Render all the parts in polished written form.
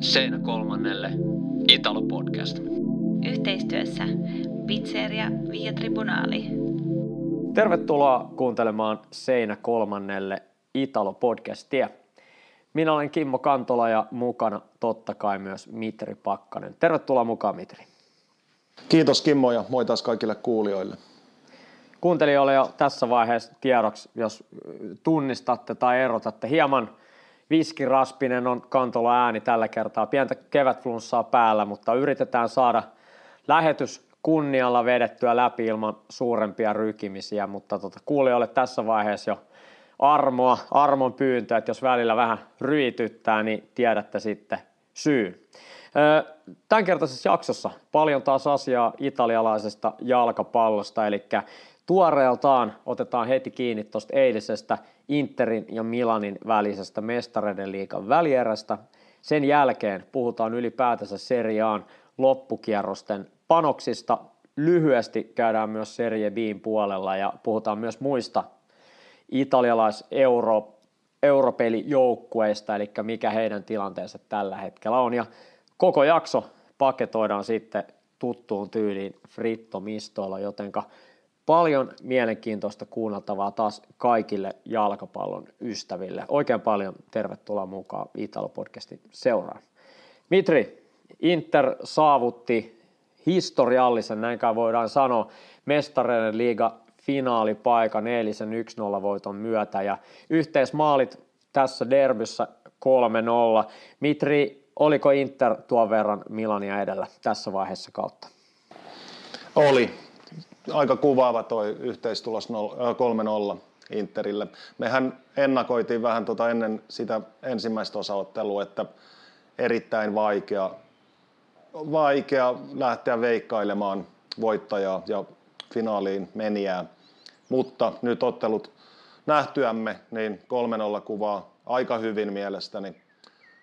Seinä kolmannelle Italo-podcast. Yhteistyössä Pizzeria Via Tribunali. Tervetuloa kuuntelemaan Seinä kolmannelle Italo-podcastia. Minä olen Kimmo Kantola ja mukana totta kai myös Mitri Pakkanen. Tervetuloa mukaan, Mitri. Kiitos Kimmo ja moi taas kaikille kuulijoille. Kuuntelijoille jo tässä vaiheessa tiedoksi, jos tunnistatte tai erotatte hieman. Viskiraspinen on Kantola ääni tällä kertaa. Pientä kevätflunssaa päällä, mutta yritetään saada lähetys kunnialla vedettyä läpi ilman suurempia rykimisiä. Mutta kuulijoille tässä vaiheessa jo armon pyyntö, että jos välillä vähän ryityttää, niin tiedätte sitten syyn. Tämänkertaisessa jaksossa paljon taas asiaa italialaisesta jalkapallosta, eli tuoreeltaan otetaan heti kiinni tuosta eilisestä Interin ja Milanin välisestä Mestarien liigan välierästä. Sen jälkeen puhutaan ylipäätänsä Serie A:n loppukierrosten panoksista. Lyhyesti käydään myös Serie B:n puolella ja puhutaan myös muista italialais-europelijoukkueista, eli mikä heidän tilanteensa tällä hetkellä on. Ja koko jakso paketoidaan sitten tuttuun tyyliin frittomistoilla, jotenka paljon mielenkiintoista kuunneltavaa taas kaikille jalkapallon ystäville. Oikein paljon tervetuloa mukaan Italo-podcastin seuraan. Mitri, Inter saavutti historiallisen, näinkään voidaan sanoa, Mestarien liigan finaalipaikan eilisen 1-0 voiton myötä ja yhteismaalit tässä derbyssä 3-0. Mitri, oliko Inter tuon verran Milania edellä tässä vaiheessa kautta? Oli. Aika kuvaava toi yhteistulos 3-0 Interille. Mehän ennakoitiin vähän ennen sitä ensimmäistä osaottelua, että erittäin vaikea lähteä veikkailemaan voittajaa ja finaaliin menijää. Mutta nyt ottelut nähtyämme, niin 3-0 kuvaa aika hyvin mielestäni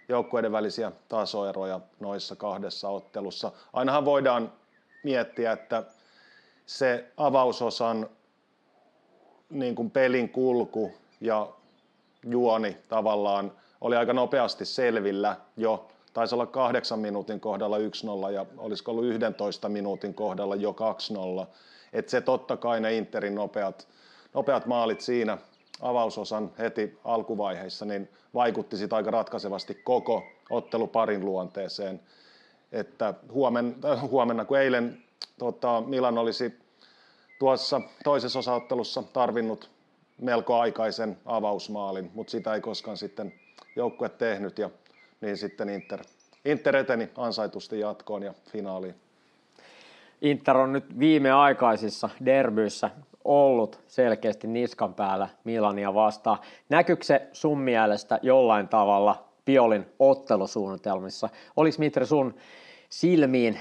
joukkueiden välisiä tasoeroja noissa kahdessa ottelussa. Ainahan voidaan miettiä, että se avausosan niin kuin pelin kulku ja juoni tavallaan oli aika nopeasti selvillä jo. Taisi olla 8 minuutin kohdalla 1-0 ja olisiko ollut 11 minuutin kohdalla jo 2-0. Että se totta kai ne Interin nopeat maalit siinä avausosan heti alkuvaiheissa niin vaikutti sit aika ratkaisevasti koko otteluparin luonteeseen. Että huomenna kun eilen Milan olisi tuossa toisessa osaottelussa tarvinnut melko aikaisen avausmaalin, mutta sitä ei koskaan sitten joukkue tehnyt ja niin sitten Inter eteni ansaitusti jatkoon ja finaaliin. Inter on nyt viimeaikaisissa derbyissä ollut selkeästi niskan päällä Milania vastaan. Näkyykö se sun mielestä jollain tavalla Piolin ottelusuunnitelmissa? Oliko Mitri sun silmiin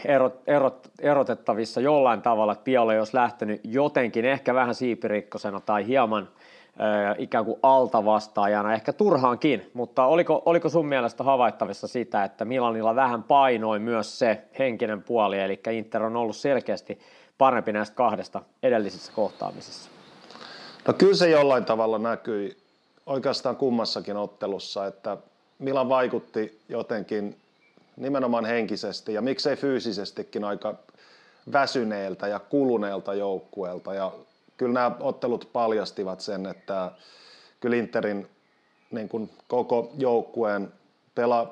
erotettavissa jollain tavalla, että Pioli olisi lähtenyt jotenkin ehkä vähän siipirikkosena tai hieman ikään kuin altavastaajana, ehkä turhaankin, mutta oliko sun mielestä havaittavissa sitä, että Milanilla vähän painoi myös se henkinen puoli, eli Inter on ollut selkeästi parempi näistä kahdesta edellisissä kohtaamisissa? No kyllä se jollain tavalla näkyi oikeastaan kummassakin ottelussa, että Milan vaikutti jotenkin nimenomaan henkisesti ja miksei fyysisestikin aika väsyneeltä ja kuluneelta joukkueelta. Ja kyllä nämä ottelut paljastivat sen, että kyllä Interin niin kuin koko joukkueen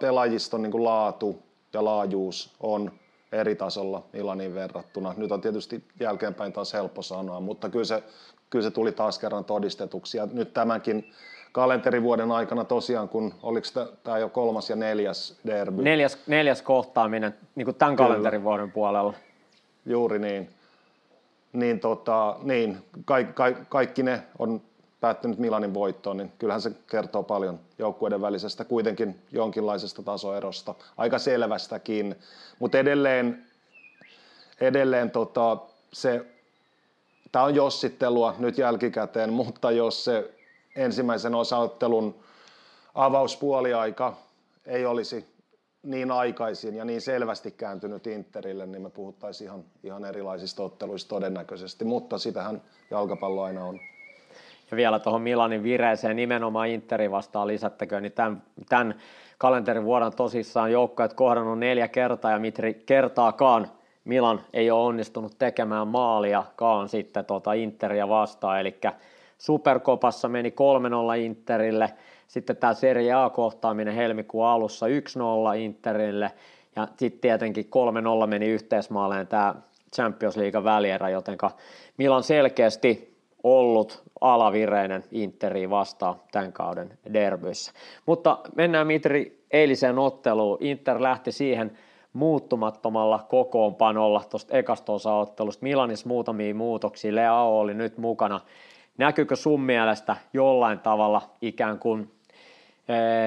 pelaajiston niin kuin laatu ja laajuus on eri tasolla Milanin verrattuna. Nyt on tietysti jälkeenpäin taas helppo sanoa, mutta kyllä se tuli taas kerran todistetuksi. Ja nyt tämänkin kalenterivuoden aikana tosiaan, kun oliko tämä jo 3. ja 4. derby? Neljäs kohtaaminen niin kuin tämän kalenterivuoden puolella. Juuri niin. Kaikki ne on päättynyt Milanin voittoon, niin kyllähän se kertoo paljon joukkueiden välisestä kuitenkin jonkinlaisesta tasoerosta, aika selvästäkin. Mutta edelleen se, tämä on jossittelua nyt jälkikäteen, mutta jos se ensimmäisen osaottelun avauspuoliaika ei olisi niin aikaisin ja niin selvästi kääntynyt Interille, niin me puhuttaisiin ihan erilaisista otteluista todennäköisesti, mutta sitähän jalkapallo aina on. Ja vielä tuohon Milanin vireeseen nimenomaan Interi vastaan lisättäköön, niin tämän kalenterivuoden tosissaan joukkueet kohdannut 4 kertaa ja Mitri kertaakaan Milan ei ole onnistunut tekemään maaliakaan sitten Interiä vastaan, eli Superkopassa meni 3-0 Interille, sitten tämä Serie A-kohtaaminen helmikuun alussa 1-0 Interille, ja sitten tietenkin 3-0 meni yhteismaaleen tämä Champions League välierä, jotenka Milan selkeästi ollut alavireinen Interiin vastaan tämän kauden derbyissä. Mutta mennään Mitri eiliseen otteluun. Inter lähti siihen muuttumattomalla kokoonpanolla tuosta ekasta osa-ottelusta. Milanissa muutamia muutoksia, Leão oli nyt mukana. Näkyykö sun mielestä jollain tavalla ikään kuin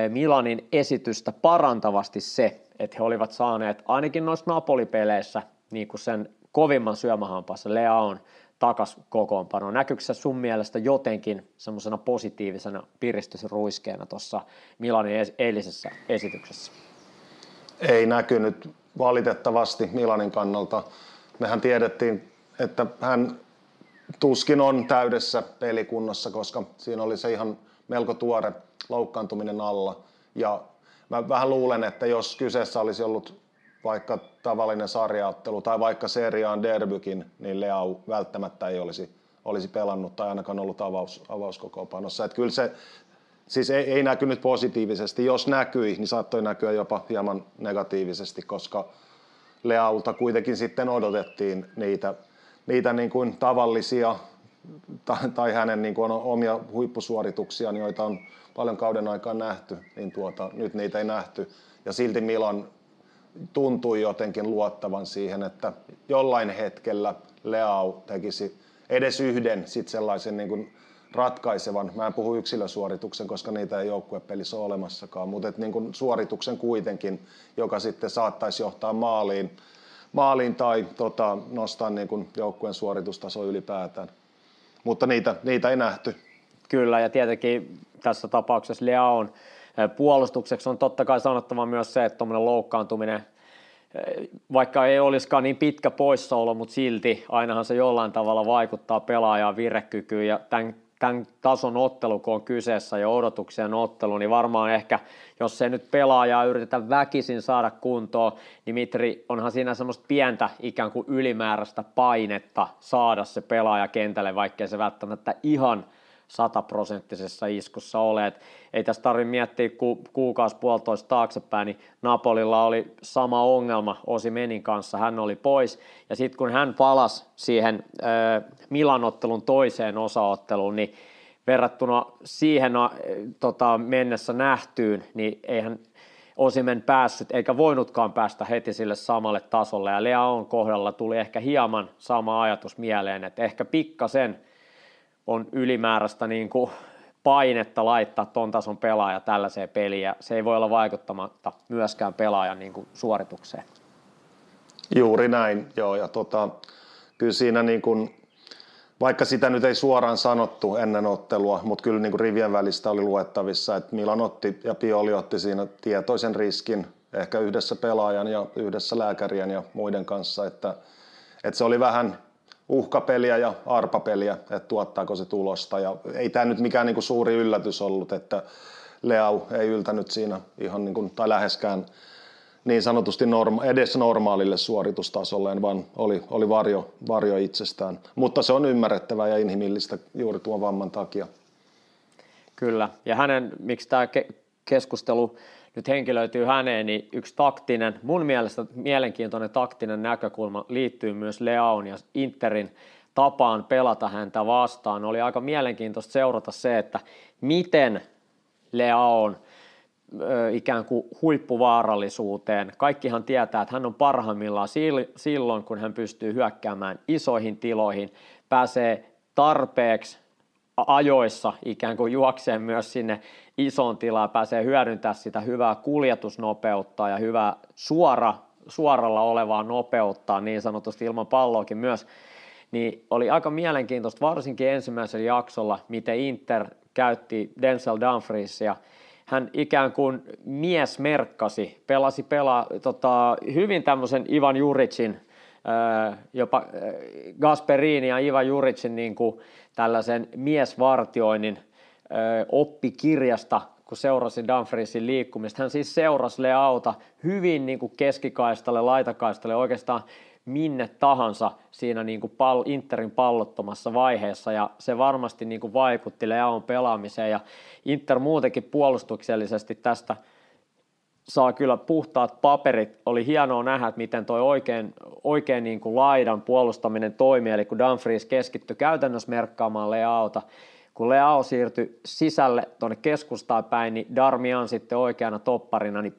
Milanin esitystä parantavasti se, että he olivat saaneet ainakin noissa Napoli-peleissä niin kuin sen kovimman syömähampaansa Leaon takaisin kokoonpanoon? Näkyykö se sun mielestä jotenkin semmoisena positiivisena piristysruiskeena tuossa Milanin eilisessä esityksessä? Ei näkynyt valitettavasti Milanin kannalta. Mehän tiedettiin, että hän tuskin on täydessä pelikunnassa, koska siinä oli se ihan melko tuore loukkaantuminen alla. Ja mä vähän luulen, että jos kyseessä olisi ollut vaikka tavallinen sarjaottelu tai vaikka seriaan derbykin, niin Leão välttämättä ei olisi pelannut tai ainakaan ollut avauskokoonpanossa. Että kyllä se siis ei näkynyt positiivisesti. Jos näkyi, niin saattoi näkyä jopa hieman negatiivisesti, koska Leaulta kuitenkin sitten odotettiin niitä niin kuin tavallisia tai hänen niin kuin omia huippusuorituksiaan, joita on paljon kauden aikaan nähty, niin nyt niitä ei nähty. Ja silti Milan tuntui jotenkin luottavan siihen, että jollain hetkellä Leão tekisi edes yhden sit sellaisen niin kuin ratkaisevan, mä en puhu yksilösuorituksen, koska niitä ei joukkuepelissä ole olemassakaan, mutta et niin kuin suorituksen kuitenkin, joka sitten saattaisi johtaa maaliin tai nostaa niin kuin joukkueen suoritustaso ylipäätään. Mutta niitä ei nähty. Kyllä, ja tietenkin tässä tapauksessa Leaon puolustukseksi on totta kai sanottava myös se, että tuommoinen loukkaantuminen, vaikka ei olisikaan niin pitkä poissaolo, mutta silti ainahan se jollain tavalla vaikuttaa pelaajaan virekykyyn, ja tämän tason ottelu, kun on kyseessä ja odotuksien ottelu, niin varmaan ehkä, jos ei nyt pelaajaa yritetä väkisin saada kuntoon, niin Mitri, onhan siinä semmoista pientä ikään kuin ylimääräistä painetta saada se pelaaja kentälle, vaikkei se välttämättä ihan 100-prosenttisessa iskussa ole. Et ei tässä tarvitse miettiä kuukausi puolitoista taaksepäin, niin Napolilla oli sama ongelma Osimenin kanssa, hän oli pois, ja sitten kun hän palasi siihen Milan-ottelun toiseen osaotteluun, niin verrattuna siihen mennessä nähtyyn, niin eihän Osimen päässyt eikä voinutkaan päästä heti sille samalle tasolle, ja Leaon kohdalla tuli ehkä hieman sama ajatus mieleen, että ehkä pikkasen on ylimääräistä niin kuin painetta laittaa ton tason pelaaja tällaiseen peliin, ja se ei voi olla vaikuttamatta myöskään pelaajan niin kuin suoritukseen. Juuri näin, joo, ja kyllä siinä niin kuin, vaikka sitä nyt ei suoraan sanottu ennen ottelua, mutta kyllä niin kuin rivien välistä oli luettavissa, että Milan otti ja Pioli otti siinä tietoisen riskin, ehkä yhdessä pelaajan ja yhdessä lääkärien ja muiden kanssa, että se oli vähän uhkapeliä ja arpapeliä, että tuottaako se tulosta. Ja ei tämä nyt mikään niinku suuri yllätys ollut, että Leão ei yltänyt siinä ihan niinku, tai läheskään niin sanotusti edes normaalille suoritustasolleen, vaan oli varjo itsestään. Mutta se on ymmärrettävää ja inhimillistä juuri tuon vamman takia. Kyllä, ja hänen, miksi tämä keskustelu nyt henkilöityy häneen, niin yksi taktinen, mun mielestä mielenkiintoinen taktinen näkökulma liittyy myös Leaon ja Interin tapaan pelata häntä vastaan. Oli aika mielenkiintoista seurata se, että miten Leaon ikään kuin huippuvaarallisuuteen. Kaikkihan tietää, että hän on parhaimmillaan silloin, kun hän pystyy hyökkäämään isoihin tiloihin, pääsee tarpeeksi ajoissa ikään kuin juokseen myös sinne isoon tilaan, pääsee hyödyntämään sitä hyvää kuljetusnopeutta ja hyvää suoralla olevaa nopeutta, niin sanotusti ilman palloakin myös, niin oli aika mielenkiintoista, varsinkin ensimmäisellä jaksolla, miten Inter käytti Denzel Dumfriesia. Hän ikään kuin mies merkkasi, pelasi hyvin tämmöisen Ivan Juricin jopa Gasperini ja Ivan Juricin niin kuin tällaisen miesvartioinnin oppikirjasta, kun seurasi Dumfriesin liikkumista. Hän siis seurasi Leauta hyvin niin kuin keskikaistalle, laitakaistalle, oikeastaan minne tahansa siinä niin kuin Interin pallottomassa vaiheessa, ja se varmasti niin kuin vaikutti Leaun pelaamiseen, ja Inter muutenkin puolustuksellisesti tästä saa kyllä puhtaat paperit. Oli hienoa nähdä, että miten toi oikein niin kuin laidan puolustaminen toimi, eli kun Dumfries keskittyi käytännössä merkkaamaan Leauta, kun Leao siirtyi sisälle tuonne keskustaan päin, niin Darmian sitten oikeana topparina niin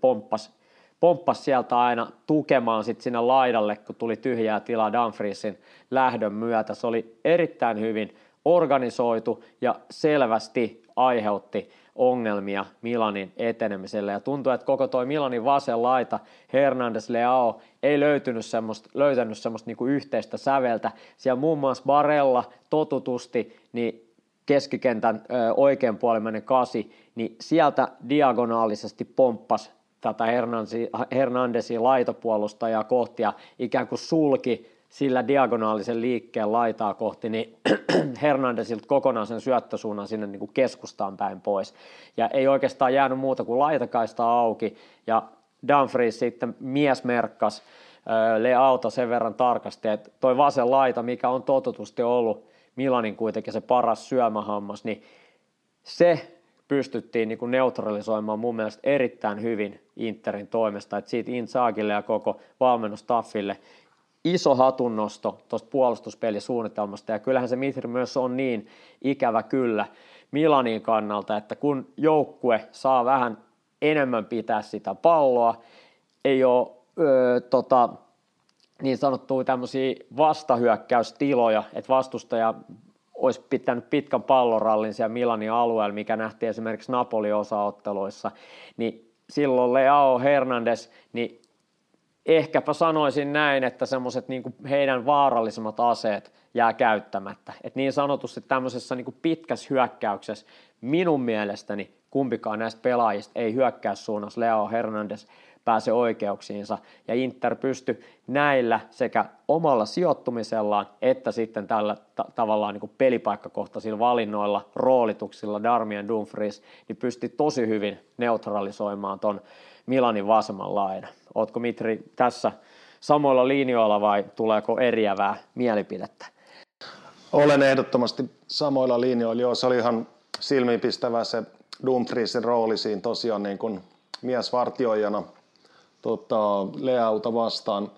pomppasi sieltä aina tukemaan sitten sinne laidalle, kun tuli tyhjää tilaa Dumfriesin lähdön myötä. Se oli erittäin hyvin organisoitu ja selvästi aiheutti ongelmia Milanin etenemiselle. Ja tuntuu, että koko toi Milanin vasen laita, Hernández, Leao, ei löytänyt semmoista niinku yhteistä säveltä. Siellä muun muassa Barella totutusti, niin keskikentän oikeanpuolimainen kasi, niin sieltä diagonaalisesti pomppasi tätä Hernándezin laitapuolustajaa kohti ja ikään kuin sulki sillä diagonaalisen liikkeen laitaa kohti, niin Hernándezilta kokonaan sen syöttösuunnan sinne niin kuin keskustaan päin pois. Ja ei oikeastaan jäänyt muuta kuin laitakaista auki, ja Dumfries sitten miesmerkkasi Leauta sen verran tarkasti, että toi vasen laita, mikä on totutusti ollut Milanin kuitenkin se paras syömähammas, niin se pystyttiin niin kuin neutralisoimaan mun mielestä erittäin hyvin Interin toimesta, että siitä Inzagille ja koko valmennustaffille iso hatunnosto tuosta puolustuspelisuunnitelmasta, ja kyllähän se Mitri myös on niin ikävä kyllä Milanin kannalta, että kun joukkue saa vähän enemmän pitää sitä palloa, ei ole niin sanottuja tämmöisiä vastahyökkäystiloja, että vastustaja olisi pitänyt pitkän pallorallin siellä Milanin alueella, mikä nähtiin esimerkiksi Napoli-osaotteluissa, niin silloin Leao, Hernández, niin ehkäpä sanoisin näin, että semmoiset niin heidän vaarallisimmat aseet jää käyttämättä. Et niin sanotusti tämmöisessä niin pitkässä hyökkäyksessä minun mielestäni kumpikaan näistä pelaajista ei hyökkäyssuunnassa Leao, Hernández pääse oikeuksiinsa, ja Inter pystyi näillä sekä omalla sijoittumisellaan että sitten tällä tavallaan niin kuin pelipaikkakohtaisilla valinnoilla, roolituksilla Darmian Dumfries, niin pystyi tosi hyvin neutralisoimaan ton Milanin vasemman laidan. Ootko Mitri tässä samoilla linjoilla vai tuleeko eriävää mielipidettä? Olen ehdottomasti samoilla linjoilla. Joo, se oli ihan silmiinpistävää se Dumfriesin rooli siinä tosiaan niin kuin miesvartioijana Leauta vastaan.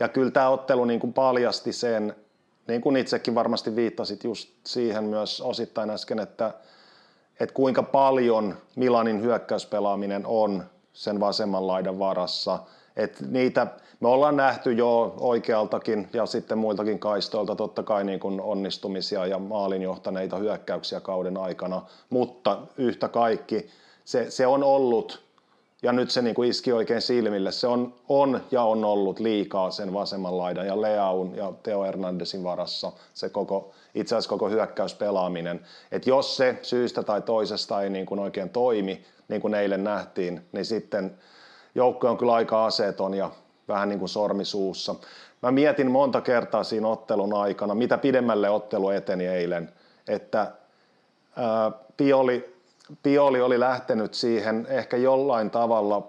Ja kyllä tämä ottelu niin kuin paljasti sen, niin kuin itsekin varmasti viittasit just siihen myös osittain äsken, että kuinka paljon Milanin hyökkäyspelaaminen on sen vasemman laidan varassa. Että niitä me ollaan nähty jo oikealtakin ja sitten muiltakin kaistoilta totta kai niin kuin onnistumisia ja maalin johtaneita hyökkäyksiä kauden aikana, mutta yhtä kaikki se on ollut. Ja nyt se niin kuin iski oikein silmille. Se on ollut liikaa sen vasemman laidan ja Leaun ja Theo Hernándezin varassa se itse asiassa koko hyökkäyspelaaminen. Et jos se syystä tai toisesta ei niin kuin oikein toimi, niin kuin eilen nähtiin, niin sitten joukko on kyllä aika aseton ja vähän niin kuin sormi suussa. Mä mietin monta kertaa siinä ottelun aikana, mitä pidemmälle ottelu eteni eilen, että Pioli oli lähtenyt siihen ehkä jollain tavalla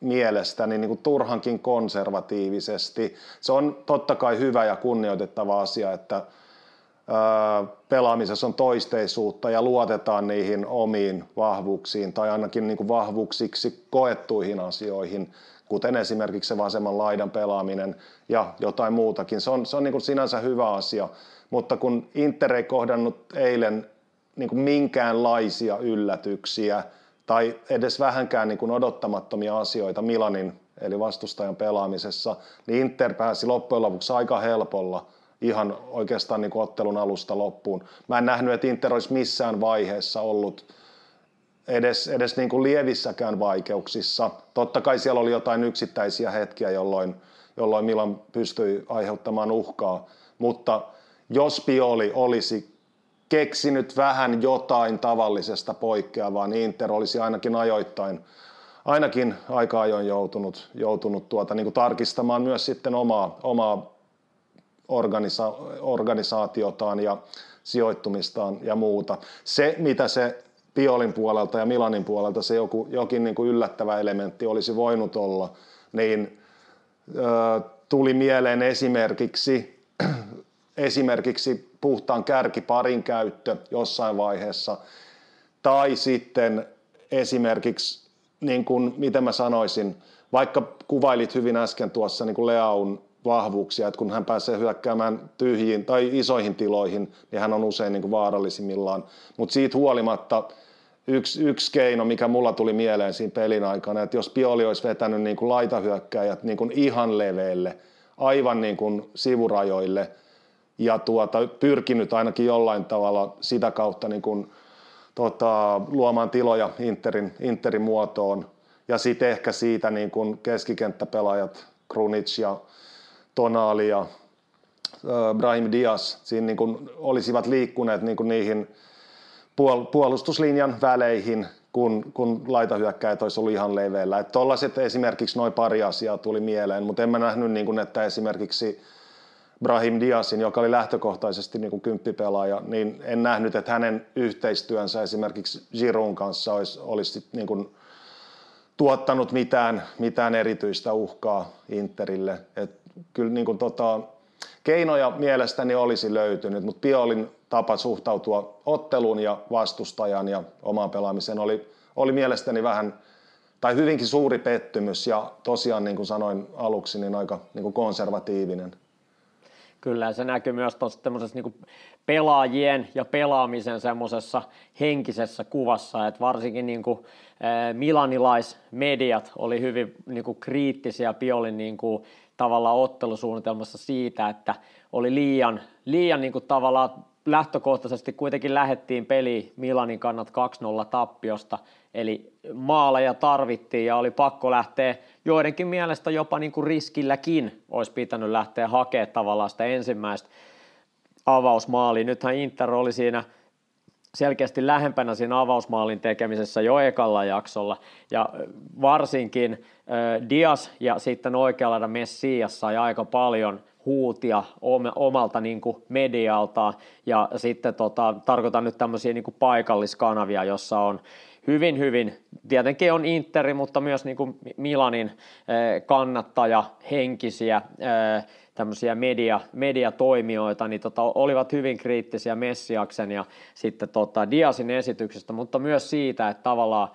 mielestäni niin kuin turhankin konservatiivisesti. Se on totta kai hyvä ja kunnioitettava asia, että pelaamisessa on toisteisuutta ja luotetaan niihin omiin vahvuuksiin tai ainakin niin kuin vahvuuksiksi koettuihin asioihin, kuten esimerkiksi se vasemman laidan pelaaminen ja jotain muutakin. Se on niin kuin sinänsä hyvä asia, mutta kun Inter ei kohdannut eilen niin kuin minkäänlaisia yllätyksiä tai edes vähänkään niin kuin odottamattomia asioita Milanin eli vastustajan pelaamisessa, niin Inter pääsi loppujen lopuksi aika helpolla ihan oikeastaan niin kuin ottelun alusta loppuun. Mä en nähnyt, että Inter olisi missään vaiheessa ollut edes niin kuin lievissäkään vaikeuksissa. Totta kai siellä oli jotain yksittäisiä hetkiä, jolloin Milan pystyi aiheuttamaan uhkaa, mutta jos Pioli olisi keksinyt vähän jotain tavallisesta poikkeavaa, niin Inter olisi ainakin aika ajoin joutunut niin kuin tarkistamaan myös sitten omaa organisaatiotaan ja sijoittumistaan ja muuta. Se, mitä se Piolin puolelta ja Milanin puolelta se jokin niin kuin yllättävä elementti olisi voinut olla, niin tuli mieleen esimerkiksi puhtaan kärkiparin käyttö jossain vaiheessa, tai sitten esimerkiksi, niin kuin, miten mä sanoisin, vaikka kuvailit hyvin äsken tuossa niin kuin Leaun vahvuuksia, että kun hän pääsee hyökkäämään tyhjiin tai isoihin tiloihin, niin hän on usein niin kuin vaarallisimmillaan, mutta siitä huolimatta yksi keino, mikä mulla tuli mieleen siinä pelin aikana, että jos Pioli olisi vetänyt niin kuin laitahyökkääjät niin kuin ihan leveelle, aivan niin kuin sivurajoille ja pyrkinyt ainakin jollain tavalla sitä kautta niin kuin, luomaan tiloja Interin muotoon ja sitten ehkä siitä niin kuin keskikenttäpelaajat Krunic ja Tonali ja Brahim Díaz siinä niin kuin olisivat liikkuneet niin kuin niihin puolustuslinjan väleihin, kun laitahyökkäjät olisi ollut ihan leveillä. Tuollaiset esimerkiksi noin pari asiaa tuli mieleen, mutta en mä nähnyt, niin kuin, että esimerkiksi Brahim Díazin, joka oli lähtökohtaisesti niin kuin kymppipelaaja, niin en nähnyt, että hänen yhteistyönsä esimerkiksi Giroudin kanssa olisi niin kuin tuottanut mitään erityistä uhkaa Interille. Et kyllä niin kuin, keinoja mielestäni olisi löytynyt, mutta Piolin tapa suhtautua ottelun ja vastustajan ja omaan pelaamiseen oli mielestäni vähän tai hyvinkin suuri pettymys ja tosiaan niin kuin sanoin aluksi, niin aika niin kuin konservatiivinen. Kyllä, se näkyy myös tuossa niin pelaajien ja pelaamisen semmoisessa henkisessä kuvassa, että varsinkin niin kuin milanilaismediat oli hyvin niin kuin kriittisiä Piolin niin kuin tavallaan ottelusuunnitelmassa siitä, että oli liian niin kuin tavallaan lähtökohtaisesti kuitenkin lähdettiin peliin Milanin kannat 2-0 tappiosta, eli maaleja tarvittiin ja oli pakko lähteä joidenkin mielestä jopa niin kuin riskilläkin olisi pitänyt lähteä hakemaan tavallaan sitä ensimmäistä avausmaalia. Nythän Inter oli siinä selkeästi lähempänä siinä avausmaalin tekemisessä jo ekalla jaksolla, ja varsinkin Dias ja sitten oikealla Messias sai aika paljon huutia omalta niin kuin medialtaan, ja sitten tarkoitan nyt tämmöisiä niin kuin paikalliskanavia, jossa on hyvin, tietenkin on Interi, mutta myös niin kuin Milanin kannattajahenkisiä tämmöisiä mediatoimijoita, niin olivat hyvin kriittisiä Messiaksen ja sitten Diasin esityksestä, mutta myös siitä, että tavallaan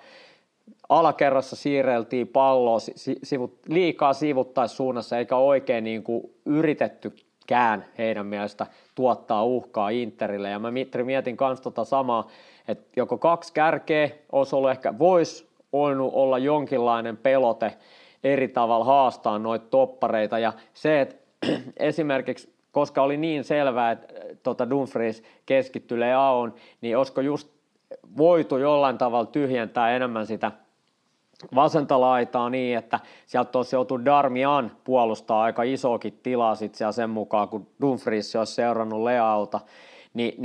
alakerrassa siirreltiin palloa liikaa sivuttaissuunnassa, eikä oikein niin kuin yritettykään heidän mielestä tuottaa uhkaa Interille. Ja mä Mitri mietin kanssa samaa, että joko kaksi kärkeä olisi ollut ehkä, voisi olla jonkinlainen pelote eri tavalla haastaa noita toppareita. Ja se, että esimerkiksi, koska oli niin selvää, että Dumfries keskittyi Leaon, niin olisiko just voitu jollain tavalla tyhjentää enemmän sitä vasenta laitaa niin, että sieltä olisi joutunut Darmian puolustaa aika isoakin tilaa sit siellä sen mukaan, kun Dumfries olisi seurannut Lealta, niin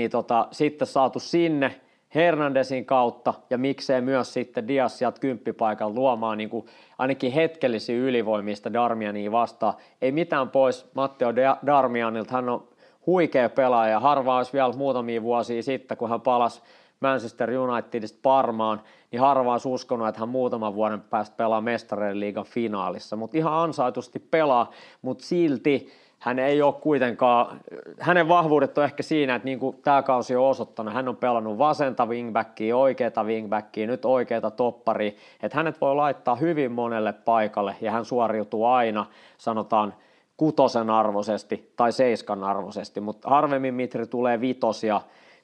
sitten saatu sinne Hernándezin kautta ja miksei myös sitten Dias sieltä kymppipaikan luomaan niin kuin ainakin hetkellisiä ylivoimista Darmiania vastaan. Ei mitään pois Matteo Darmianilta, hän on huikea pelaaja, harva olisi vielä muutamia vuosia sitten, kun hän palasi Manchester Unitedista Parmaan, niin harva olisi uskonut, että hän muutaman vuoden päästä pelaa Mestarien liigan finaalissa, mutta ihan ansaitusti pelaa, mutta silti hän ei ole kuitenkaan, hänen vahvuudet on ehkä siinä, että niin kuin tämä kausi on osoittanut, hän on pelannut vasenta wingbackia, oikeata wingbackia, nyt oikeata topparia, että hänet voi laittaa hyvin monelle paikalle ja hän suoriutuu aina, sanotaan, 6 arvoisesti tai 7 arvoisesti, mutta harvemmin Mitri tulee 5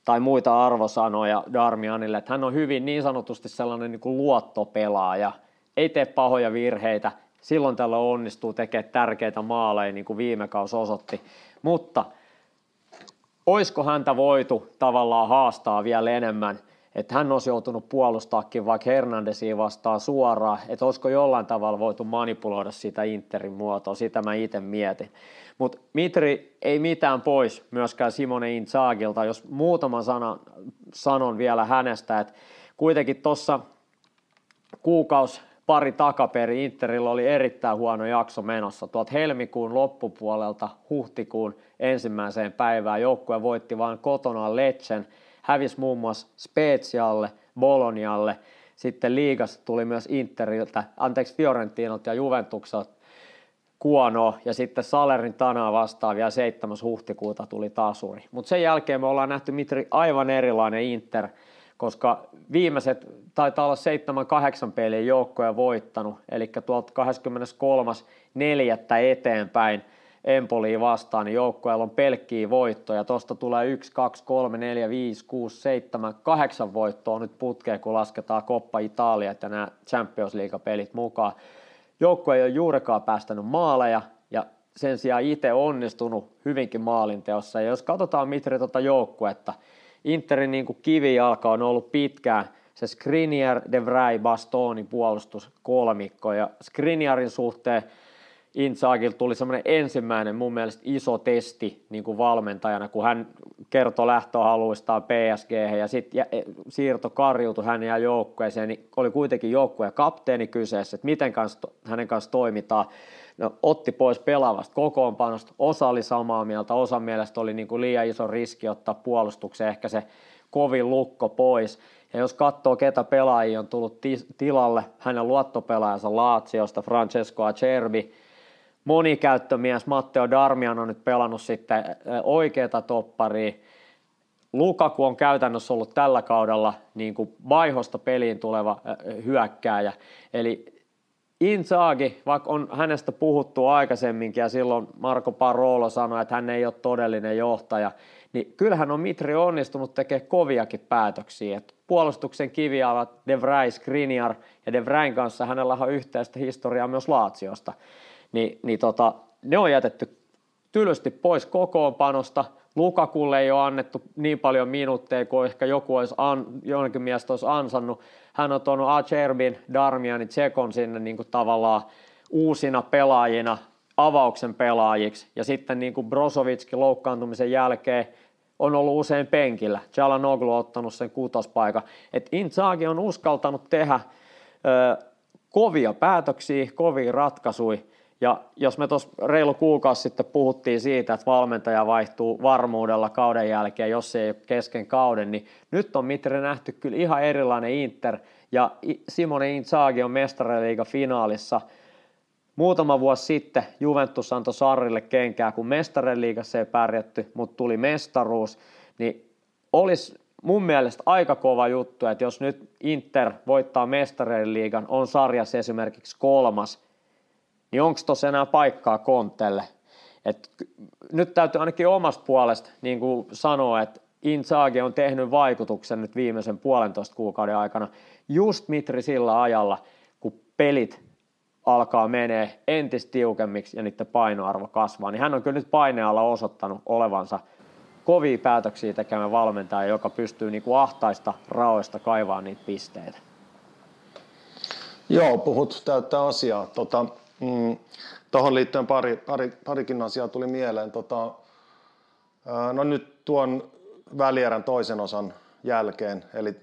tai muita arvosanoja Darmianille, että hän on hyvin niin sanotusti sellainen niin kuin luottopelaaja, ei tee pahoja virheitä, silloin tällä onnistuu tekemään tärkeitä maaleja, niin kuin viime kausi osoitti, mutta olisiko häntä voitu tavallaan haastaa vielä enemmän, että hän olisi joutunut puolustaakin vaikka Hernándezia vastaan suoraan, että olisiko jollain tavalla voitu manipuloida sitä Interin muotoa, sitä mä itse mietin. Mutta Mitri, ei mitään pois myöskään Simone Inzaghilta, jos muutaman sanon vielä hänestä, että kuitenkin tuossa kuukausi pari takaperi Interillä oli erittäin huono jakso menossa. Tuolta helmikuun loppupuolelta huhtikuun ensimmäiseen päivään joukkue voitti vain kotona Lecchen, hävisi muun muassa Spezialle, Bolognalle. Sitten liigassa tuli myös Interiltä, Fiorentinalta ja Juventukselta kuonoa, ja sitten Salernitanaa vastaan vielä 7. huhtikuuta tuli tasuri. Mutta sen jälkeen me ollaan nähty Mitri aivan erilainen Inter, koska viimeiset taitaa olla 7-8 pelien joukkoja voittanut, eli tuolta 23.4. eteenpäin Empoliin vastaan, niin joukkueella on pelkkiä voittoja. Tuosta tulee 1, 2, 3, 4, 5, 6, 7, 8 voittoa nyt putkeen, kun lasketaan Coppa Italia ja nämä Champions League-pelit mukaan. Joukkue ei ole juurikaan päästänyt maaleja ja sen sijaan itse onnistunut hyvinkin maalinteossa. Ja jos katsotaan Mitri tuota joukkuetta, Interin niin kuin kivijalka on ollut pitkään se Skriniar, De Vrij, Bastoni puolustuskolmikko, ja Skriniarin suhteen Inzaghi'lta tuli semmoinen ensimmäinen mun mielestä iso testi niin kuin valmentajana, kun hän kertoi lähtöhaluistaan PSG-hän ja sitten siirto karjuutui hänen joukkueeseen, niin oli kuitenkin joukkueen kapteeni kyseessä, että miten hänen kanssa toimitaan. No, otti pois pelaavasta kokoonpanosta, osa oli samaa mieltä, osa mielestä oli niin kuin liian iso riski ottaa puolustukseen ehkä se kovin lukko pois. Ja jos katsoo, ketä pelaajia on tullut tilalle, hänen luottopelaajansa Laziosta, Francesco Acerbi, monikäyttömies Matteo Darmian on nyt pelannut sitten oikeata topparia. Lukaku on käytännössä ollut tällä kaudella niin kuin vaihosta peliin tuleva hyökkääjä. Eli Inzaghi, vaikka on hänestä puhuttu aikaisemminkin ja silloin Marco Parolo sanoi, että hän ei ole todellinen johtaja, niin kyllähän on Mitri onnistunut tekemään koviakin päätöksiä. Et puolustuksen kivijalat De Vrij, Skriniar, ja De Vrijin kanssa hänellä on yhteistä historiaa myös Laziosta. Ne on jätetty tylysti pois kokoonpanosta. Lukakulle ei ole annettu niin paljon minuutteja kuin ehkä joku olisi jonkin mielestä olisi ansannut. Hän on tuonut Acerbin, Darmianin, Tsekon sinne niin kuin tavallaan uusina pelaajina, avauksen pelaajiksi. Ja sitten niin kuin Brozovickin loukkaantumisen jälkeen on ollut usein penkillä. Çalhanoğlu on ottanut sen kutospaikan. Inzaghi on uskaltanut tehdä kovia päätöksiä, kovia ratkaisuja. Ja jos me tuossa reilu kuukausi sitten puhuttiin siitä, että valmentaja vaihtuu varmuudella kauden jälkeen, jos ei ole kesken kauden, niin nyt on Mitri nähty kyllä ihan erilainen Inter, ja Simone Inzaghi on Mestarien liigan finaalissa. Muutama vuosi sitten Juventus antoi Sarrille kenkää, kun Mestarien liigassa ei pärjätty, mutta tuli mestaruus, niin olisi mun mielestä aika kova juttu, että jos nyt Inter voittaa Mestarien liigan, on sarjassa esimerkiksi 3. niin onko tuossa enää paikkaa Kontelle? Nyt täytyy ainakin omasta puolesta niin kuin sanoa, että Inzaghi on tehnyt vaikutuksen nyt viimeisen 1,5 kuukauden aikana, just Mitri sillä ajalla, kun pelit alkaa menee entistä tiukemmiksi ja niiden painoarvo kasvaa, niin hän on kyllä nyt painealla osoittanut olevansa kovia päätöksiä tekemään valmentaja, joka pystyy niin kuin ahtaista raoista kaivamaan niitä pisteitä. Joo, puhut täyttä asiaa. Tuohon liittyen parikin asiaa tuli mieleen. Nyt tuon välierän toisen osan jälkeen, eli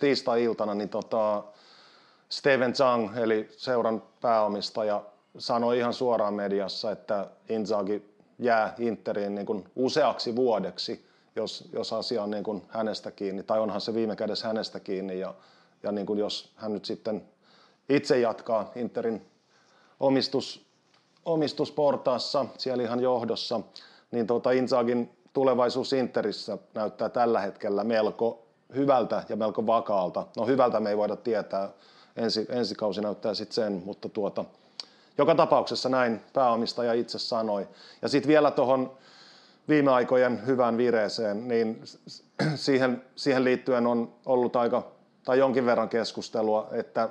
tiistai-iltana, niin Steven Zhang, eli seuran pääomistaja, sanoi ihan suoraan mediassa, että Inzaghi jää Interiin niin kuin useaksi vuodeksi, jos asia on niin kuin hänestä kiinni, tai onhan se viime kädessä hänestä kiinni, ja niin kuin jos hän nyt sitten itse jatkaa Interin omistusportaassa, siellä ihan johdossa, niin Inzaghin tulevaisuus Interissä näyttää tällä hetkellä melko hyvältä ja melko vakaalta. No hyvältä me ei voida tietää, ensi kausi näyttää sitten sen, mutta joka tapauksessa näin pääomistaja itse sanoi. Ja sitten vielä tuohon viime aikojen hyvään vireeseen, niin siihen liittyen on ollut jonkin verran keskustelua, että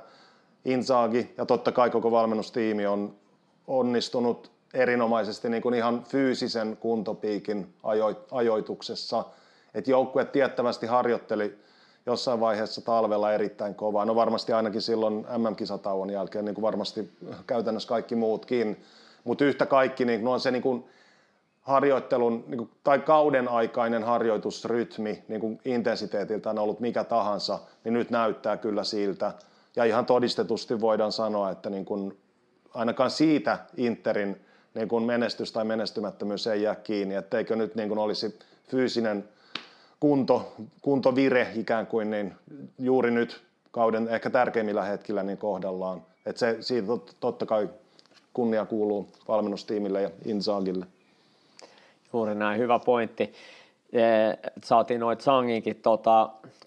Inzaghi ja totta kai koko valmennustiimi on onnistunut erinomaisesti niin kuin ihan fyysisen kuntopiikin ajoituksessa. Joukkue tiettävästi harjoitteli jossain vaiheessa talvella erittäin kovaa. No varmasti ainakin silloin MM-kisatauon jälkeen, niin kuin varmasti käytännössä kaikki muutkin. Mutta yhtä kaikki niin on se niin kuin harjoittelun niin kuin, tai kauden aikainen harjoitusrytmi niin kuin intensiteetiltään ollut mikä tahansa, niin nyt näyttää kyllä siltä, Ja ihan todistetusti voidaan sanoa, että niin kun ainakaan siitä Interin niin kun menestys tai menestymättömyys ei jää kiinni, etteikö nyt niin kun olisi fyysinen kuntovire ikään kuin niin juuri nyt kauden ehkä tärkeimmillä hetkillä niin kohdallaan. Että se, siitä totta kai kunnia kuuluu valmennustiimille ja Inzaghille. Juuri näin, hyvä pointti. Saatiin noit Sanginkin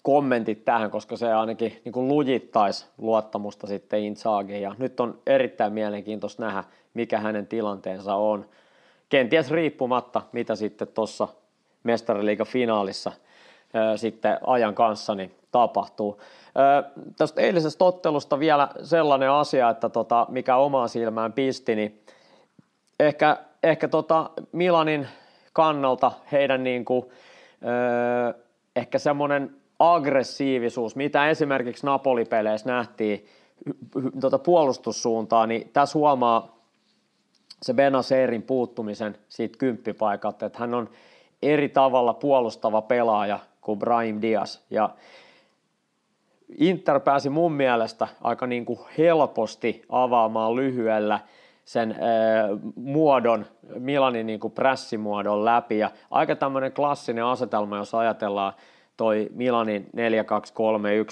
kommentit tähän, koska se ainakin niin lujittaisi luottamusta sitten Inzaghiin. Ja nyt on erittäin mielenkiintoista nähdä, mikä hänen tilanteensa on. Kenties riippumatta, mitä sitten tuossa mestariliiga-finaalissa sitten ajan kanssa niin tapahtuu. Tästä eilisestä ottelusta vielä sellainen asia, että mikä omaan silmään pisti, niin ehkä Milanin kannalta heidän niinku, ehkä semmoinen aggressiivisuus, mitä esimerkiksi Napoli-peleissä nähtiin puolustussuuntaan, niin tässä huomaa se Benazerin puuttumisen siitä kymppipaikalta, että hän on eri tavalla puolustava pelaaja kuin Brahim Díaz. Ja Inter pääsi mun mielestä aika niinku helposti avaamaan lyhyellä sen muodon, Milanin niinku prässimuodon läpi. Ja aika tämmöinen klassinen asetelma, jos ajatellaan toi Milanin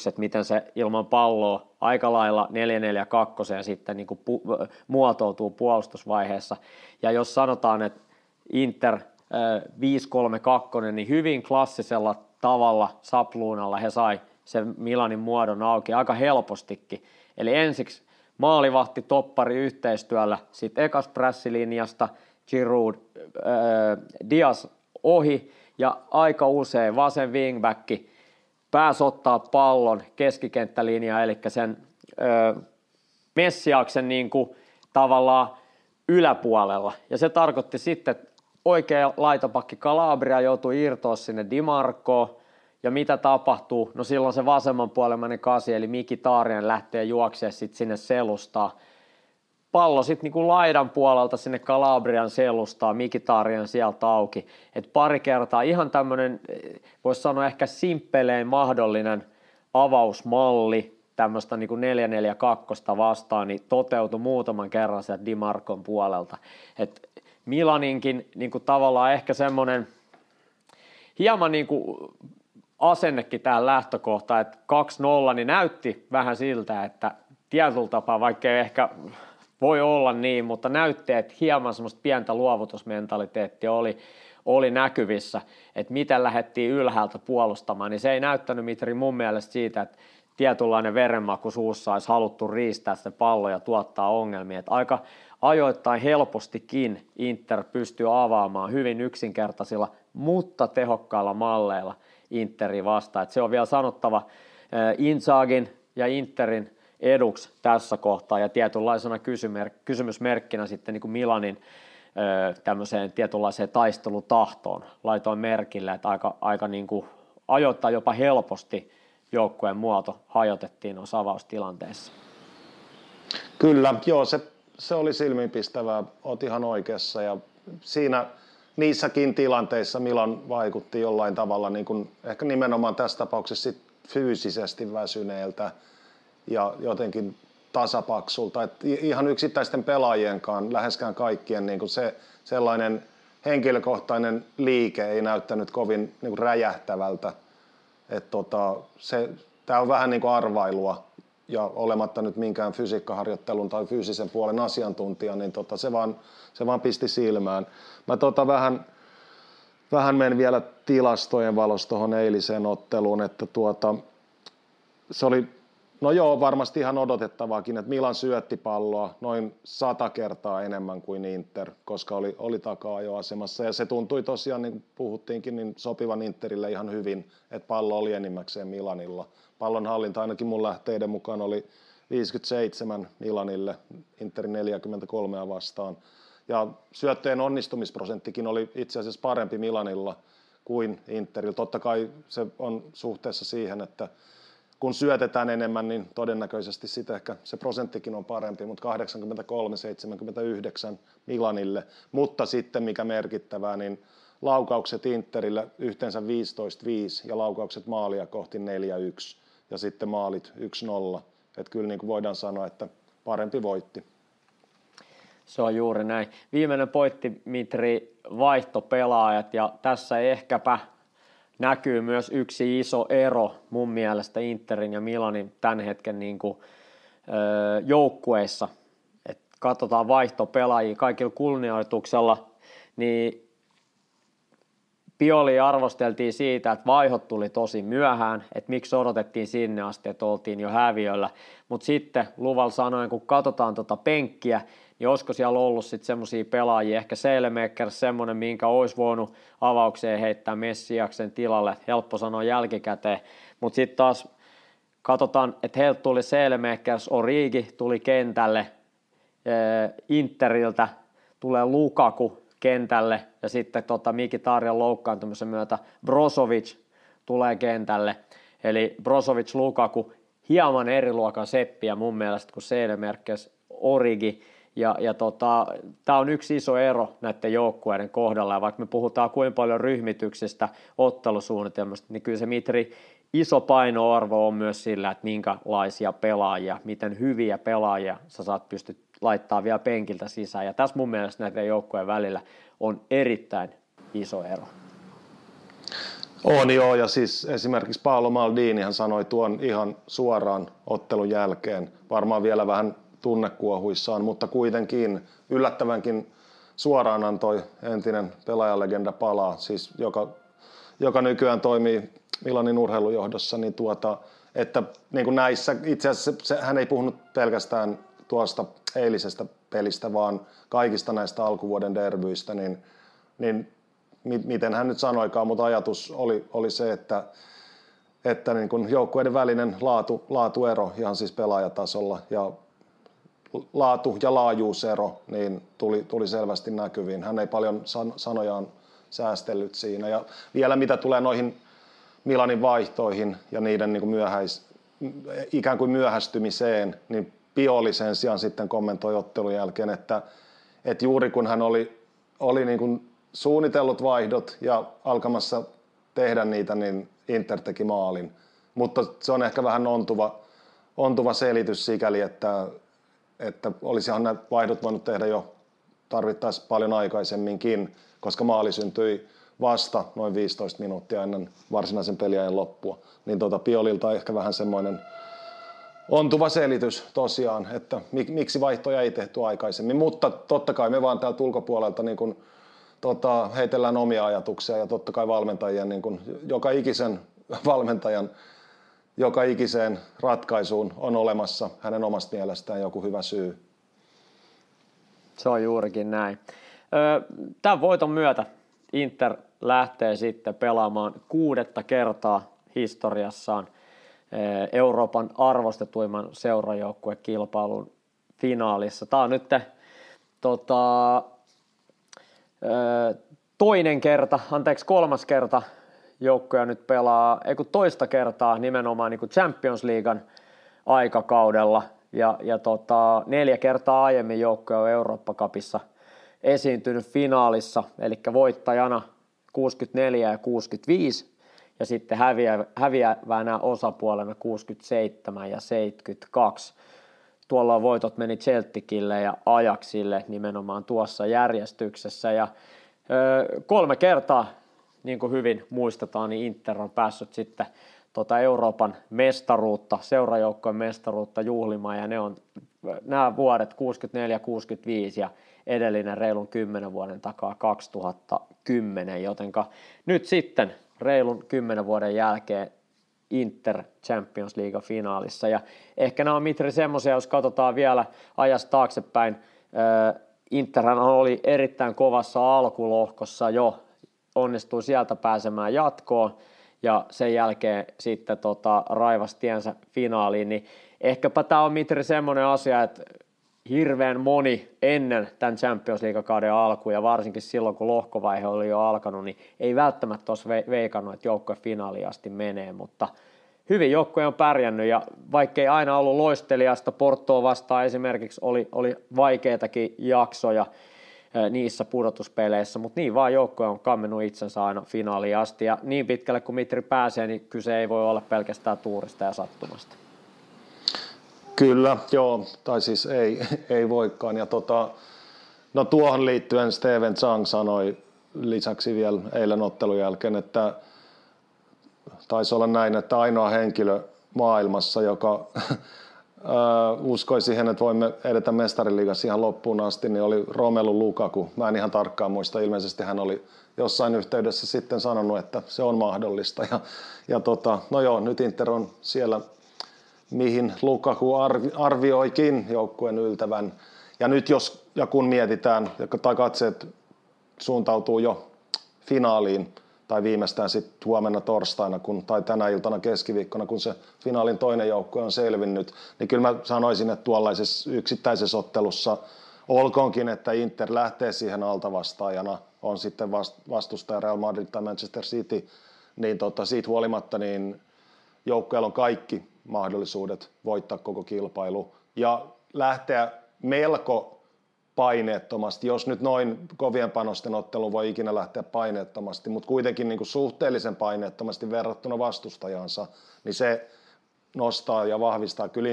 4-2-3-1, että miten se ilman palloa aika lailla 4-4-2 ja sitten niinku muotoutuu puolustusvaiheessa. Ja jos sanotaan, että Inter 5-3-2, niin hyvin klassisella tavalla sapluunalla he sai sen Milanin muodon auki aika helpostikin. Eli ensiksi maalivahti toppari yhteistyöllä, sitten ekas prässilinjasta Giroud Diaz ohi ja aika usein vasen wingbacki pääsi ottaa pallon keskikenttälinjaa, eli sen Messiaksen niin kuin tavallaan yläpuolella. Ja se tarkoitti sitten, että oikea laitapakki Calabria joutui irtoa sinne Di Marcoon. Ja mitä tapahtuu? No silloin se vasemmanpuolemainen kasi, eli Mkhitaryan lähtee juoksemaan sitten sinne selustaan. Pallo sitten niinku laidan puolelta sinne Calabrian selustaan, Mkhitaryan sieltä auki. Et pari kertaa ihan tämmöinen, voisi sanoa ehkä simppelein mahdollinen avausmalli tämmöistä niinku 4-4-2 vastaan, niin toteutui muutaman kerran sieltä Di Marcon puolelta. Et Milaninkin niinku tavallaan ehkä semmoinen hieman niinku asennekin tähän lähtökohtaan, että 2-0 niin näytti vähän siltä, että tietyllä tapaa, vaikka ei ehkä voi olla niin, mutta näytti, että hieman semmoista pientä luovutusmentaliteettia oli näkyvissä, että miten lähdettiin ylhäältä puolustamaan, niin se ei näyttänyt Mitri mun mielestä siitä, että tietynlainen verenmaku suussa olisi haluttu riistää se pallo ja tuottaa ongelmia, että aika ajoittain helpostikin Inter pystyy avaamaan hyvin yksinkertaisilla, mutta tehokkailla malleilla Interi vastaan. Se on vielä sanottava Inzaghin ja Interin eduksi tässä kohtaa ja tietynlaisena kysymysmerkkinä sitten niin kuin Milanin tämmöiseen tietynlaiseen taistelutahtoon. Laitoin merkille, että aika niin kuin ajoittaa jopa helposti joukkueen muoto hajotettiin noissa avaustilanteissa. Kyllä, joo, se oli silmiinpistävää. Oot ihan oikeassa ja siinä niissäkin tilanteissa Milan vaikutti jollain tavalla, niin kuin ehkä nimenomaan tässä tapauksessa fyysisesti väsyneeltä ja jotenkin tasapaksulta. Et ihan yksittäisten pelaajienkaan, läheskään kaikkien, niin kuin se sellainen henkilökohtainen liike ei näyttänyt kovin niin kuin räjähtävältä. Tämä on vähän niin kuin arvailua ja olematta nyt minkään fysiikkaharjoittelun tai fyysisen puolen asiantuntija, niin se vaan pisti silmään. Mä vähän menen vielä tilastojen valossa tuohon eiliseen otteluun, että se oli, no joo, varmasti ihan odotettavaakin, että Milan syötti palloa noin 100 kertaa enemmän kuin Inter, koska oli taka-ajoasemassa ja se tuntui tosiaan, niin puhuttiinkin, niin sopivan Interille ihan hyvin, että pallo oli enimmäkseen Milanilla. Pallon hallinta ainakin mun lähteiden mukaan oli 57 Milanille, Interin 43 vastaan. Ja syöttöjen onnistumisprosenttikin oli itse asiassa parempi Milanilla kuin Interillä. Totta kai se on suhteessa siihen, että kun syötetään enemmän, niin todennäköisesti sitten ehkä se prosenttikin on parempi, mutta 83-79 Milanille. Mutta sitten mikä merkittävää, niin laukaukset Interillä yhteensä 15-5 ja laukaukset maalia kohti 4-1 ja sitten maalit 1-0 Että kyllä niin kuin voidaan sanoa, että parempi voitti. Se on juuri näin. Viimeinen pointti, Mitri, vaihtopelaajat, ja tässä ehkäpä näkyy myös yksi iso ero mun mielestä Interin ja Milanin tämän hetken niin kuin, joukkueissa. Et katsotaan vaihtopelaajia kaikilla kunnioituksella, niin Pioli arvosteltiin siitä, että vaihot tuli tosi myöhään, että miksi odotettiin sinne asti, että oltiin jo häviöllä. Mutta sitten luvalla sanoen, kun katsotaan tuota penkkiä, niin olisiko siellä ollut sitten semmoisia pelaajia, ehkä Sailmaker, semmoinen, minkä olisi voinut avaukseen heittää Messiaksen tilalle. Helppo sanoa jälkikäteen, mutta sitten taas katsotaan, että heiltä tuli Sailmakers, Origi tuli kentälle, Interiltä tulee Lukaku kentälle ja sitten Mkhitaryan loukkaantumisen myötä Brozovic tulee kentälle. Eli Brozovic-Lukaku, hieman eri luokan seppiä mun mielestä kuin Sailmakers, Origi. Tämä on yksi iso ero näiden joukkueiden kohdalla, ja vaikka me puhutaan kuinka paljon ryhmityksestä, ottelusuunnitelmasta, niin kyllä se Mitri iso painoarvo on myös sillä, että minkälaisia pelaajia, miten hyviä pelaajia sä saat pystyt laittamaan vielä penkiltä sisään, ja tässä mun mielestä näiden joukkueiden välillä on erittäin iso ero. On joo, ja siis esimerkiksi Paolo Maldinihan sanoi tuon ihan suoraan ottelun jälkeen, varmaan vielä vähän tunnekuohuissaan, mutta kuitenkin yllättävänkin suoraan antoi entinen pelaajalegenda palaa, siis joka nykyään toimii Milanin urheilujohdossa, niin että niin kuin näissä, itse asiassa hän ei puhunut pelkästään tuosta eilisestä pelistä, vaan kaikista näistä alkuvuoden derbyistä, miten hän nyt sanoikaan, mutta ajatus oli se, että niin kuin joukkueiden välinen laatuero ihan siis pelaajatasolla ja laatu- ja laajuusero niin tuli selvästi näkyviin. Hän ei paljon sanojaan säästellyt siinä. Ja vielä mitä tulee noihin Milanin vaihtoihin ja niiden niin kuin ikään kuin myöhästymiseen, niin Pioli sen sijaan sitten kommentoi ottelun jälkeen, että juuri kun hän oli niin kuin suunnitellut vaihdot ja alkamassa tehdä niitä, niin Inter teki maalin. Mutta se on ehkä vähän ontuva selitys sikäli, että olisihan nämä vaihdot voinut tehdä jo tarvittaessa paljon aikaisemminkin, koska maali syntyi vasta noin 15 minuuttia ennen varsinaisen peliajan loppua. Niin Piolilta ehkä vähän semmoinen ontuva selitys tosiaan, että miksi vaihtoja ei tehty aikaisemmin, mutta totta kai me vaan täältä ulkopuolelta niin kun, heitellään omia ajatuksia ja totta kai valmentajien, niin kun, joka ikisen valmentajan joka ikiseen ratkaisuun on olemassa hänen omasta mielestään joku hyvä syy. Se on juurikin näin. Tämän voiton myötä Inter lähtee sitten pelaamaan 6. kertaa historiassaan Euroopan arvostetuimman seurajoukkuekilpailun finaalissa. Tämä on nyt kolmas kerta joukkoja nyt pelaa, toista kertaa nimenomaan niin kuin Champions Leaguean aikakaudella ja 4 kertaa aiemmin joukkoja on Eurooppa Cupissa esiintynyt finaalissa, eli voittajana 64 ja 65 ja sitten häviävänä osapuolena 67 ja 72. Tuolla voitot meni Celticille ja Ajaxille nimenomaan tuossa järjestyksessä ja 3 kertaa niin kuin hyvin muistetaan, niin Inter on päässyt sitten Euroopan mestaruutta, seurajoukkojen mestaruutta juhlimaan, ja ne on nämä vuodet 64-65 ja edellinen reilun 10 vuoden takaa 2010, jotenka nyt sitten reilun 10 vuoden jälkeen Inter Champions League -finaalissa, ja ehkä nämä on Mitri semmoisia, jos katsotaan vielä ajasta taaksepäin, Interhän oli erittäin kovassa alkulohkossa jo, onnistui sieltä pääsemään jatkoon ja sen jälkeen sitten raivasi tiensä finaaliin, niin ehkäpä tämä on Mitri semmoinen asia, että hirveän moni ennen tämän Champions League-kauden alkuun ja varsinkin silloin, kun lohkovaihe oli jo alkanut, niin ei välttämättä olisi veikannut, että joukkojen finaaliin asti menee, mutta hyvin joukkoja on pärjännyt ja vaikkei aina ollut loistelijasta, Portoa vastaan esimerkiksi oli vaikeitakin jaksoja niissä pudotuspeleissä, mutta niin vaan joukkoja on kammennut itsensä aina finaaliin asti, ja niin pitkälle kuin Mitri pääsee, niin kyse ei voi olla pelkästään tuurista ja sattumasta. Kyllä, joo, tai siis ei voikaan. Ja no tuohon liittyen Steven Zhang sanoi lisäksi vielä eilen ottelun jälkeen, että taisi olla näin, että ainoa henkilö maailmassa, joka uskoi siihen, että voimme edetä Mestarien liigassa ihan loppuun asti, niin oli Romelu Lukaku. Mä en ihan tarkkaan muista, ilmeisesti hän oli jossain yhteydessä sitten sanonut, että se on mahdollista. No joo, nyt Inter on siellä, mihin Lukaku arvioikin joukkueen yltävän. Ja nyt jos ja kun mietitään, tai katseet suuntautuu jo finaaliin, tai viimeistään sitten huomenna torstaina, tai tänä iltana keskiviikkona, kun se finaalin toinen joukkue on selvinnyt, niin kyllä mä sanoisin, että tuollaisessa yksittäisessä ottelussa olkoonkin, että Inter lähtee siihen altavastaajana, on sitten vastustaja Real Madrid tai Manchester City, niin siitä huolimatta niin joukkueella on kaikki mahdollisuudet voittaa koko kilpailu ja lähteä melko paineettomasti, jos nyt noin kovien panosten otteluun voi ikinä lähteä paineettomasti, mutta kuitenkin niin kuin suhteellisen paineettomasti verrattuna vastustajansa, niin se nostaa ja vahvistaa kyllä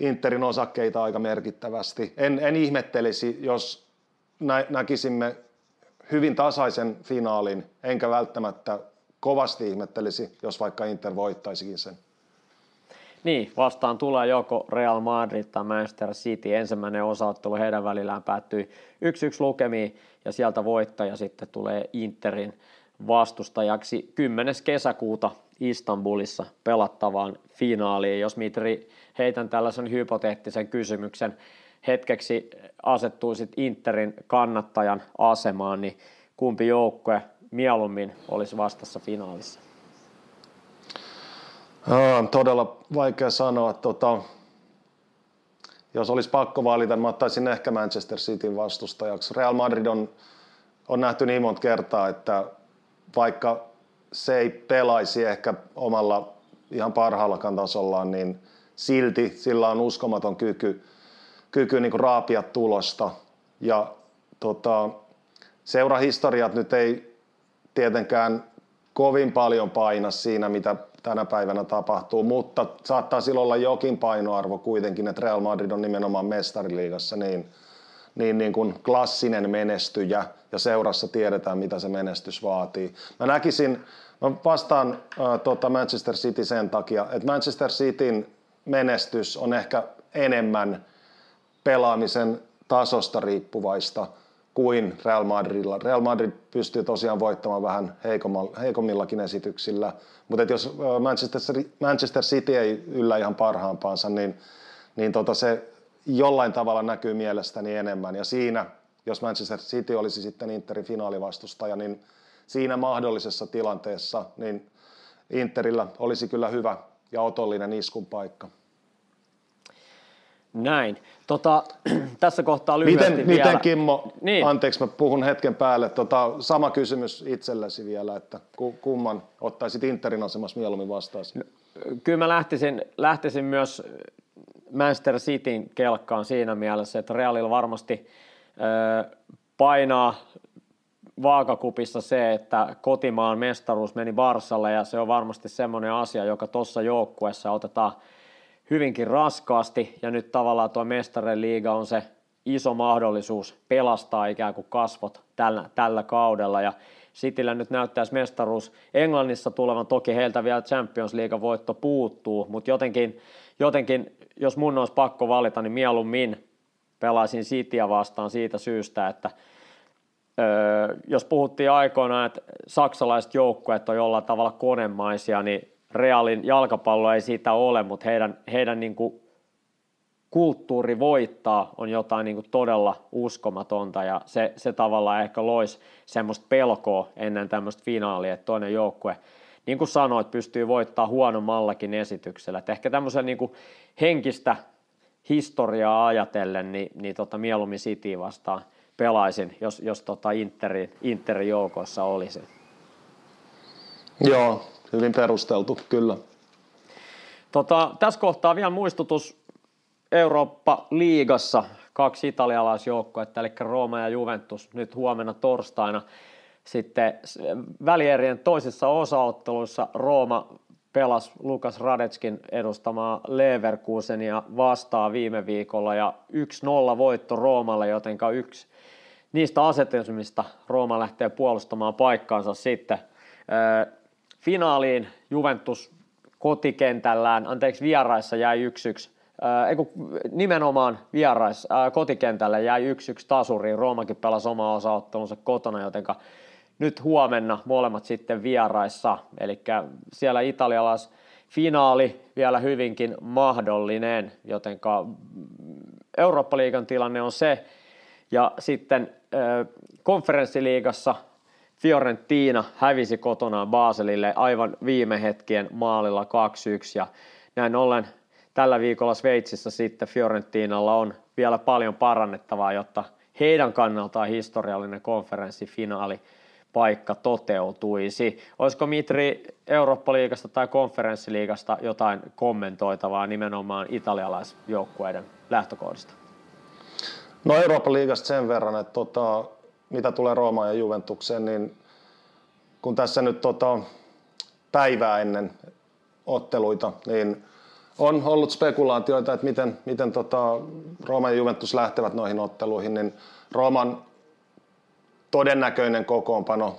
Interin osakkeita aika merkittävästi. En ihmettelisi, jos näkisimme hyvin tasaisen finaalin, enkä välttämättä kovasti ihmettelisi, jos vaikka Inter voittaisikin sen. Niin, vastaan tulee joko Real Madrid tai Manchester City. Ensimmäinen osaottelu heidän välillään päättyi 1-1 lukemiin ja sieltä voittaja sitten tulee Interin vastustajaksi 10. kesäkuuta Istanbulissa pelattavaan finaaliin. Jos Mitri, heitän tällaisen hypoteettisen kysymyksen, hetkeksi asettuisit Interin kannattajan asemaan, niin kumpi joukkue mieluummin olisi vastassa finaalissa? Todella vaikea sanoa. Jos olisi pakko valita, niin mä ottaisin ehkä Manchester Cityn vastustajaksi. Real Madrid on nähty niin monta kertaa, että vaikka se ei pelaisi ehkä omalla ihan parhaallakaan tasollaan, niin silti sillä on uskomaton kyky niin kuin raapia tulosta. Ja seurahistoriat nyt ei tietenkään kovin paljon paina siinä, mitä tänä päivänä tapahtuu, mutta saattaa silloin olla jokin painoarvo kuitenkin, että Real Madrid on nimenomaan mestariliigassa niin kuin klassinen menestyjä ja seurassa tiedetään, mitä se menestys vaatii. Mä vastaan Manchester City sen takia, että Manchester Cityn menestys on ehkä enemmän pelaamisen tasosta riippuvaista kuin Real Madridilla. Real Madrid pystyy tosiaan voittamaan vähän heikommillakin esityksillä, mutta jos Manchester City ei yllä ihan parhaampaansa, niin se jollain tavalla näkyy mielestäni enemmän. Ja siinä, jos Manchester City olisi sitten Interin finaalivastustaja, niin siinä mahdollisessa tilanteessa niin Interillä olisi kyllä hyvä ja otollinen iskun paikka. Näin. Tässä kohtaa lyhyesti vielä. Miten Kimmo, niin. Anteeksi, mä puhun hetken päälle. Sama kysymys itsellesi vielä, että kumman ottaisit Interin asemassa mieluummin vastaasi? Kyllä mä lähtisin myös Manchester Cityn kelkkaan siinä mielessä, että Realilla varmasti painaa vaakakupissa se, että kotimaan mestaruus meni Barsalle ja se on varmasti semmoinen asia, joka tuossa joukkueessa otetaan hyvinkin raskaasti, ja nyt tavallaan tuo Mestarien liiga on se iso mahdollisuus pelastaa ikään kuin kasvot tällä kaudella, ja Cityllä nyt näyttäisi mestaruus Englannissa tulevan, toki heiltä vielä Champions League voitto puuttuu, mutta jotenkin, jos mun olisi pakko valita, niin mieluummin pelaisin Cityä vastaan siitä syystä, että jos puhuttiin aikoinaan, että saksalaiset joukkueet on jollain tavalla konemaisia, niin Realin jalkapallo ei siitä ole, mutta heidän niin kuin kulttuuri voittaa on jotain niin kuin todella uskomatonta ja se tavallaan ehkä loisi semmoista pelkoa ennen tämmöistä finaalia, että toinen joukkue, niin kuin sanoit, pystyy voittaa huonommallakin esityksellä. Et ehkä tämmöisen niin kuin henkistä historiaa ajatellen, niin mieluummin City vastaan pelaisin, jos Interin joukossa olisin. Joo. Hyvin perusteltu, kyllä. Tässä kohtaa vielä muistutus Eurooppa-liigassa. 2 italialaisjoukkoetta, eli Roma ja Juventus, nyt huomenna torstaina. Sitten välierien toisissa osaotteluissa Roma pelasi Lukas Radetskin edustamaa Leverkusenia vastaan viime viikolla ja 1-0 voitto Roomalle, jotenka yksi niistä asetelmista Rooma lähtee puolustamaan paikkaansa sitten finaaliin. Juventus kotikentällään, vieraissa jäi 1-1. Nimenomaan kotikentällä jäi 1-1 tasuriin. Roomakin pelasi omaa osaottelunsa kotona, jotenka nyt huomenna molemmat sitten vieraissa. Eli siellä italialaisfinaali vielä hyvinkin mahdollinen, jotenka Eurooppa-liigan tilanne on se. Ja sitten konferenssiliigassa Fiorentina hävisi kotonaan Baselille aivan viime hetkien maalilla 2-1 ja näin ollen tällä viikolla Sveitsissä sitten Fiorentinalla on vielä paljon parannettavaa, jotta heidän kannaltaan historiallinen konferenssifinaalipaikka toteutuisi. Olisiko Mitri Eurooppa-liigasta tai konferenssiliigasta jotain kommentoitavaa nimenomaan italialaisjoukkueiden lähtökohdista? No Eurooppa-liigasta sen verran, että mitä tulee Roomaan ja Juventukseen, niin kun tässä nyt päivää ennen otteluita, niin on ollut spekulaatioita, että miten Rooma ja Juventus lähtevät noihin otteluihin, niin Rooman todennäköinen kokoonpano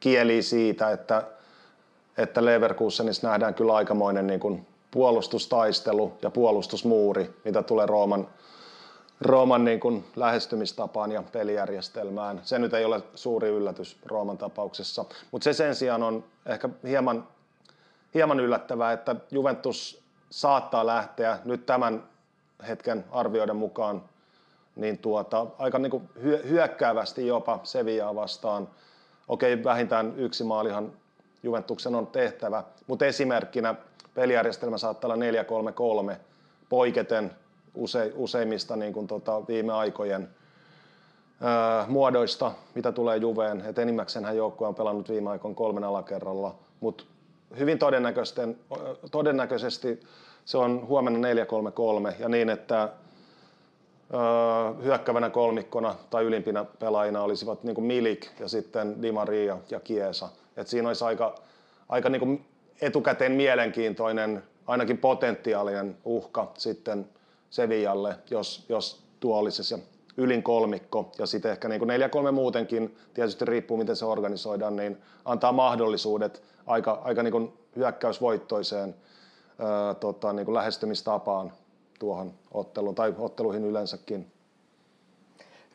kielii siitä, että Leverkusenissa nähdään kyllä aikamoinen niin kuin puolustustaistelu ja puolustusmuuri, mitä tulee Rooman niin kuin lähestymistapaan ja pelijärjestelmään. Se nyt ei ole suuri yllätys Rooman tapauksessa, mutta se sen sijaan on ehkä hieman yllättävää, että Juventus saattaa lähteä nyt tämän hetken arvioiden mukaan niin aika niin kuin hyökkäävästi jopa Sevillaa vastaan. Okei, vähintään yksi maalihan Juventuksen on tehtävä, mutta esimerkkinä pelijärjestelmä saattaa olla 4-3-3 poiketen useimmista niin kuin viime aikojen muodoista, mitä tulee Juveen. Et enimmäkseenhän joukkue on pelannut viime aikoina 3 alakerralla, mutta hyvin todennäköisesti se on huomenna 4-3-3 ja niin, että hyökkävänä kolmikkona tai ylimpinä pelaajina olisivat niin kuin Milik ja sitten Di Maria ja Chiesa. Et siinä olisi aika niin kuin etukäteen mielenkiintoinen, ainakin potentiaalinen uhka sitten Sevillalle, jos tuo olisi se ylin kolmikko, ja sitten ehkä niin 4-3 muutenkin, tietysti riippuu miten se organisoidaan, niin antaa mahdollisuudet aika niin kuin hyökkäysvoittoiseen niin kuin lähestymistapaan tuohon otteluun tai otteluihin yleensäkin.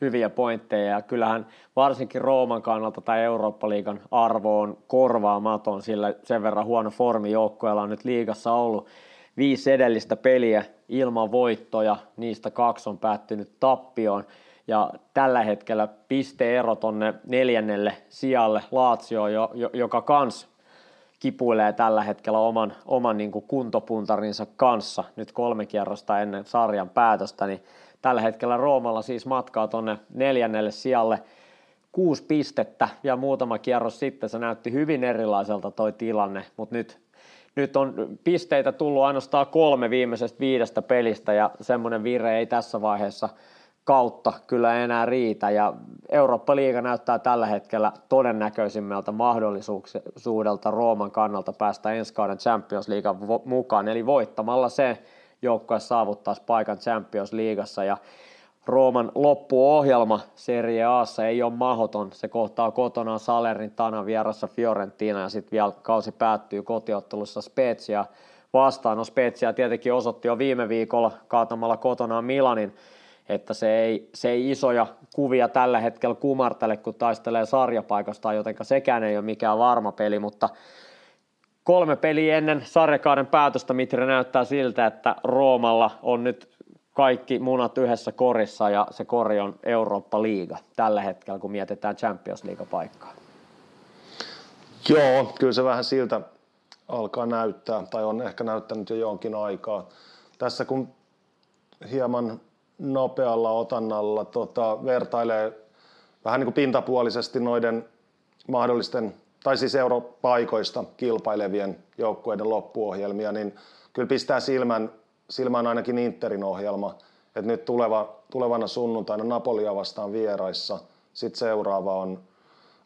Hyviä pointteja, ja kyllähän varsinkin Rooman kannalta tai Eurooppa-liigan arvo on korvaamaton, sillä sen verran huono formi joukkueella on nyt liigassa ollut. 5 edellistä peliä ilman voittoja, niistä 2 on päättynyt tappioon ja tällä hetkellä pisteero tonne 4. sijalle Lazio, joka kans kipuilee tällä hetkellä oman niin kuin kuntopuntarinsa kanssa nyt 3 kierrosta ennen sarjan päätöstä, niin tällä hetkellä Roomalla siis matkaa tonne 4. sijalle 6 pistettä ja muutama kierros sitten se näytti hyvin erilaiselta toi tilanne, mutta nyt on pisteitä tullut ainoastaan 3 viimeisestä 5 pelistä ja semmoinen vire ei tässä vaiheessa kautta kyllä enää riitä ja Eurooppa-liiga näyttää tällä hetkellä todennäköisimmältä mahdollisuudelta Rooman kannalta päästä ensi kauden Champions Leaguean mukaan, eli voittamalla se joukkue saavuttaisi paikan Champions Leagueassa ja Rooman loppuohjelma Serie A:ssa ei ole mahdoton. Se kohtaa kotonaan Salernitana, vierassa Fiorentina ja sitten vielä kausi päättyy kotiottelussa Spezia vastaan. No Spezia tietenkin osoitti jo viime viikolla kaatamalla kotonaan Milanin, että se ei isoja kuvia tällä hetkellä kumartele, kun taistelee sarjapaikasta, jotenka sekään ei ole mikään varma peli, mutta 3 peliä ennen sarjakauden päätöstä Mitri näyttää siltä, että Roomalla on nyt kaikki munat yhdessä korissa ja se kori on Eurooppa-liiga tällä hetkellä, kun mietitään Champions League-paikkaa. Joo, kyllä se vähän siltä alkaa näyttää, tai on ehkä näyttänyt jo jonkin aikaa. Tässä kun hieman nopealla otannalla vertailee vähän niin kuin pintapuolisesti noiden mahdollisten, tai siis europaikoista kilpailevien joukkueiden loppuohjelmia, niin kyllä pistää silmään ainakin Interin ohjelma, että nyt tulevana sunnuntaina Napolia vastaan vieraissa, sitten seuraava on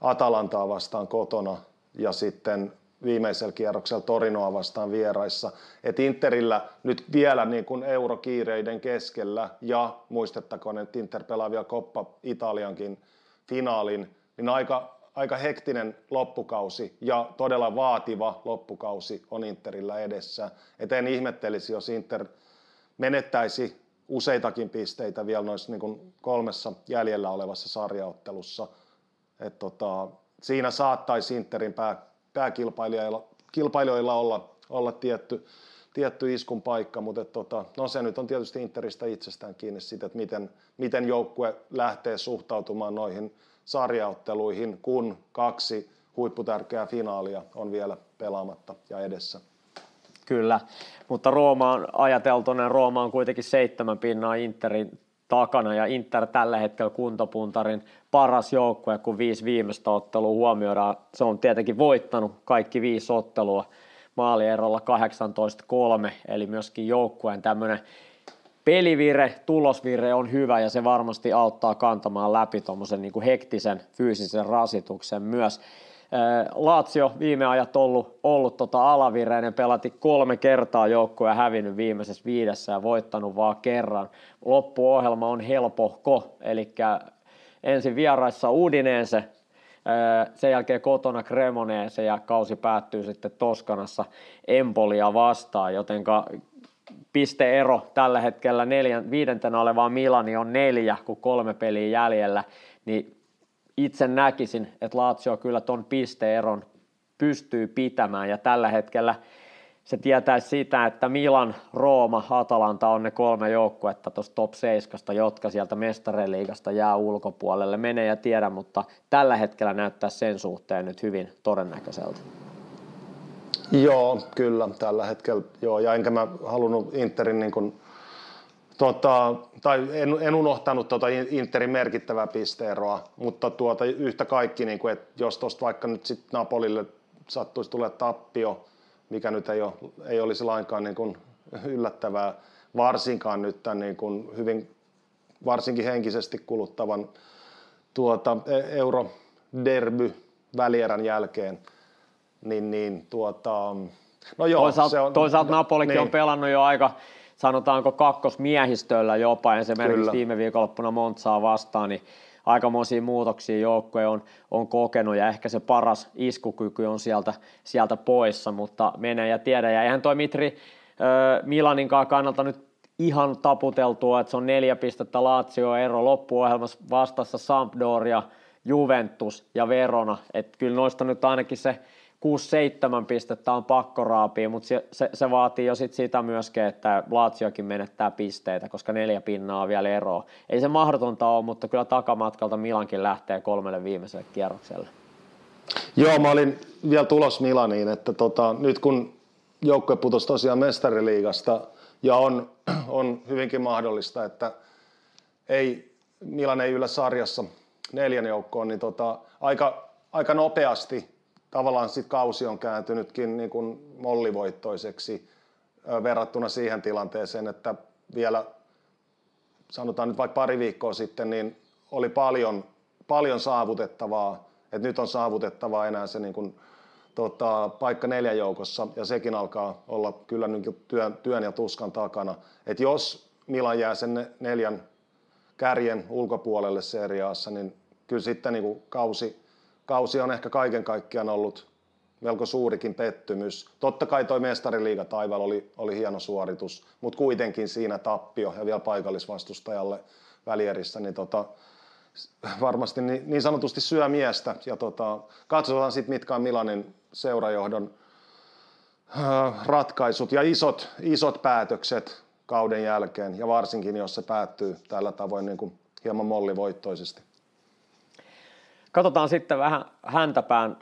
Atalantaa vastaan kotona ja sitten viimeisellä kierroksella Torinoa vastaan vieraissa. Et Interillä nyt vielä niin kuin eurokiireiden keskellä, ja muistettakoon, että Inter pelaa vielä Coppa Italiankin finaalin, niin aika hektinen loppukausi ja todella vaativa loppukausi on Interillä edessä. Et en ihmettelisi, jos Inter menettäisi useitakin pisteitä vielä noissa niin kuin kolmessa jäljellä olevassa sarjaottelussa. Et siinä saattaisi Interin pääkilpailijoilla olla tietty iskun paikka, mutta se nyt on tietysti Interistä itsestään kiinni siitä, että miten joukkue lähtee suhtautumaan noihin sarjaotteluihin, kun 2 huipputärkeää finaalia on vielä pelaamatta ja edessä. Kyllä, mutta Rooma on kuitenkin 7 pinnaa Interin takana, ja Inter tällä hetkellä kuntopuntarin paras joukkue, kun 5 viimeistä ottelua huomioidaan. Se on tietenkin voittanut kaikki 5 ottelua maalierolla 18-3, eli myöskin joukkueen tämmöinen pelivire, tulosvire on hyvä, ja se varmasti auttaa kantamaan läpi tuommoisen niin kuin hektisen fyysisen rasituksen myös. Lazio viime ajat ollut alavireinen, pelatti 3 kertaa joukkoja, hävinnyt viimeisessä 5 ja voittanut vaan kerran. Loppuohjelma on helpohko, eli ensin vieraissa Udinese, sen jälkeen kotona Cremonese ja kausi päättyy sitten Toskanassa Empolia vastaan, jotenka pisteero tällä hetkellä 5. olevaa Milani on 4, kun 3 peliä jäljellä, niin itse näkisin, että Lazio kyllä ton pisteeron pystyy pitämään, ja tällä hetkellä se tietäisi sitä, että Milan, Rooma, Atalanta on ne 3 joukkuetta tuossa top 7, jotka sieltä Mestarien liigasta jää ulkopuolelle. Mene ja tiedä, mutta tällä hetkellä näyttää sen suhteen nyt hyvin todennäköiseltä. Joo, kyllä, tällä hetkellä. Joo, ja enkä mä halunnut Interin niin kuin en unohtanut Interin merkittävää pisteeroa, mutta yhtä kaikki, niin kuin, että jos tuosta vaikka nyt sit Napolille sattuisi tulee tappio, mikä nyt ei olisi lainkaan niin kuin yllättävää, varsinkaan nyt tämän niin kuin hyvin, varsinkin henkisesti kuluttavan Euroderby-välierän jälkeen, no joo, toisaalta Napolikin niin on pelannut jo aika, sanotaanko kakkosmiehistöllä jopa, ja se merkitsi viime viikonloppuna Montzaa vastaan, niin aikamoisia muutoksia joukkue on kokenut, ja ehkä se paras iskukyky on sieltä poissa, mutta mene ja tiedä. Ja eihän toi Mitri Milaninkaan kannalta nyt ihan taputeltua, että se on 4 pistettä Lazio ero, loppuohjelmassa vastassa Sampdoria, Juventus ja Verona, että kyllä noista nyt ainakin se 6-7 pistettä on pakko raapia, mutta se vaatii jo sitä myöskin, että Laziokin menettää pisteitä, koska 4 pinnaa on vielä eroa. Ei se mahdotonta ole, mutta kyllä takamatkalta Milankin lähtee 3 viimeiselle kierrokselle. Joo, mä olin vielä tulos Milaniin, että nyt kun joukkue putosi tosiaan mestariliigasta, ja on hyvinkin mahdollista, että Milan ei yllä sarjassa 4 joukkoon, niin aika nopeasti tavallaan sit kausi on kääntynytkin niin kuin mollivoittoiseksi verrattuna siihen tilanteeseen, että vielä sanotaan nyt vaikka pari viikkoa sitten, niin oli paljon saavutettavaa, että nyt on saavutettavaa enää se niin kuin, paikka 4 joukossa, ja sekin alkaa olla kyllä niin työn ja tuskan takana. Et jos Milan jää sen 4 kärjen ulkopuolelle Serie A:ssa, niin kyllä sitten niin kuin kausi on ehkä kaiken kaikkiaan ollut melko suurikin pettymys. Totta kai toi mestariliiga taivaalla oli hieno suoritus, mutta kuitenkin siinä tappio ja vielä paikallisvastustajalle välierissä, niin varmasti niin sanotusti syö miestä. Ja katsotaan sitten, mitkä on Milanin seurajohdon ratkaisut ja isot päätökset kauden jälkeen, ja varsinkin, jos se päättyy tällä tavoin niin kuin hieman mollivoittoisesti. Katsotaan sitten vähän häntäpään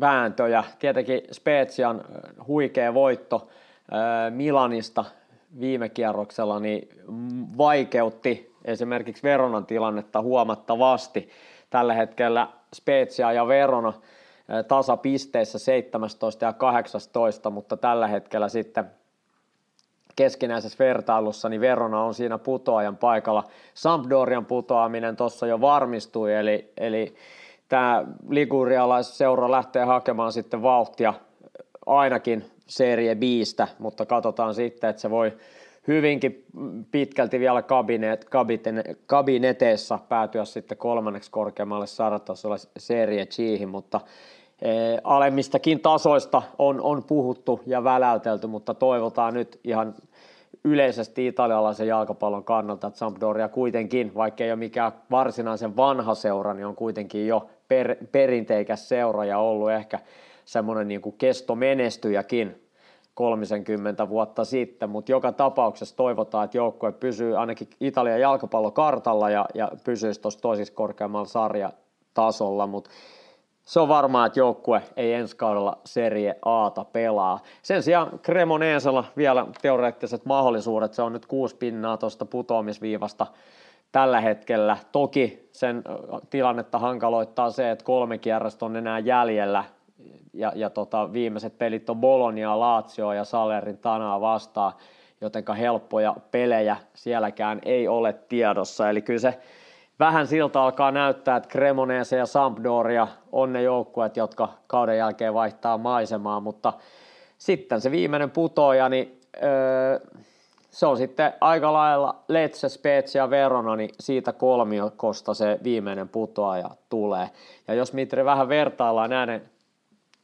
vääntöjä. Tietenkin Spezian huikea voitto Milanista viime kierroksella niin vaikeutti esimerkiksi Veronan tilannetta huomattavasti. Tällä hetkellä Spezia ja Verona tasapisteissä 17 ja 18, mutta tällä hetkellä sitten keskinäisessä vertailussa niin Verona on siinä putoajan paikalla. Sampdorian putoaminen tuossa jo varmistui, eli tämä ligurialaisseura lähtee hakemaan sitten vauhtia ainakin Serie B:stä, mutta katsotaan sitten, että se voi hyvinkin pitkälti vielä kabineteissa päätyä sitten kolmanneksi korkeammalle sarjatasolle Serie G:hin, mutta alemmistakin tasoista on puhuttu ja väläytelty, mutta toivotaan nyt ihan yleisesti italialaisen jalkapallon kannalta, että Sampdoria kuitenkin, vaikka ei ole mikään varsinaisen vanha seura, niin on kuitenkin jo perinteikäs seura ja ollut ehkä semmoinen niin kuin kestomenestyjäkin 30 vuotta sitten, mutta joka tapauksessa toivotaan, että joukkue pysyy ainakin Italian jalkapallokartalla ja pysyisi tuossa toisiksi korkeammalla sarjatasolla, mutta se on varmaa, että joukkue ei ensi kaudella Serie A:ta pelaa. Sen sijaan Cremoneesella vielä teoreettiset mahdollisuudet. Se on nyt 6 pinnaa tuosta putoamisviivasta tällä hetkellä. Toki sen tilannetta hankaloittaa se, että 3 kierrosta on enää jäljellä. Ja viimeiset pelit on Bologna, Lazio ja Salernitanaa vastaan, jotenka helppoja pelejä sielläkään ei ole tiedossa. Eli kyllä se vähän siltä alkaa näyttää, että Cremonese ja Sampdoria on ne joukkueet, jotka kauden jälkeen vaihtaa maisemaa, mutta sitten se viimeinen putoaja, niin se on sitten aika lailla Lecce, Spezia ja Verona, niin siitä kolmiokosta se viimeinen putoaja tulee. Ja jos Mitri vähän vertaillaan näiden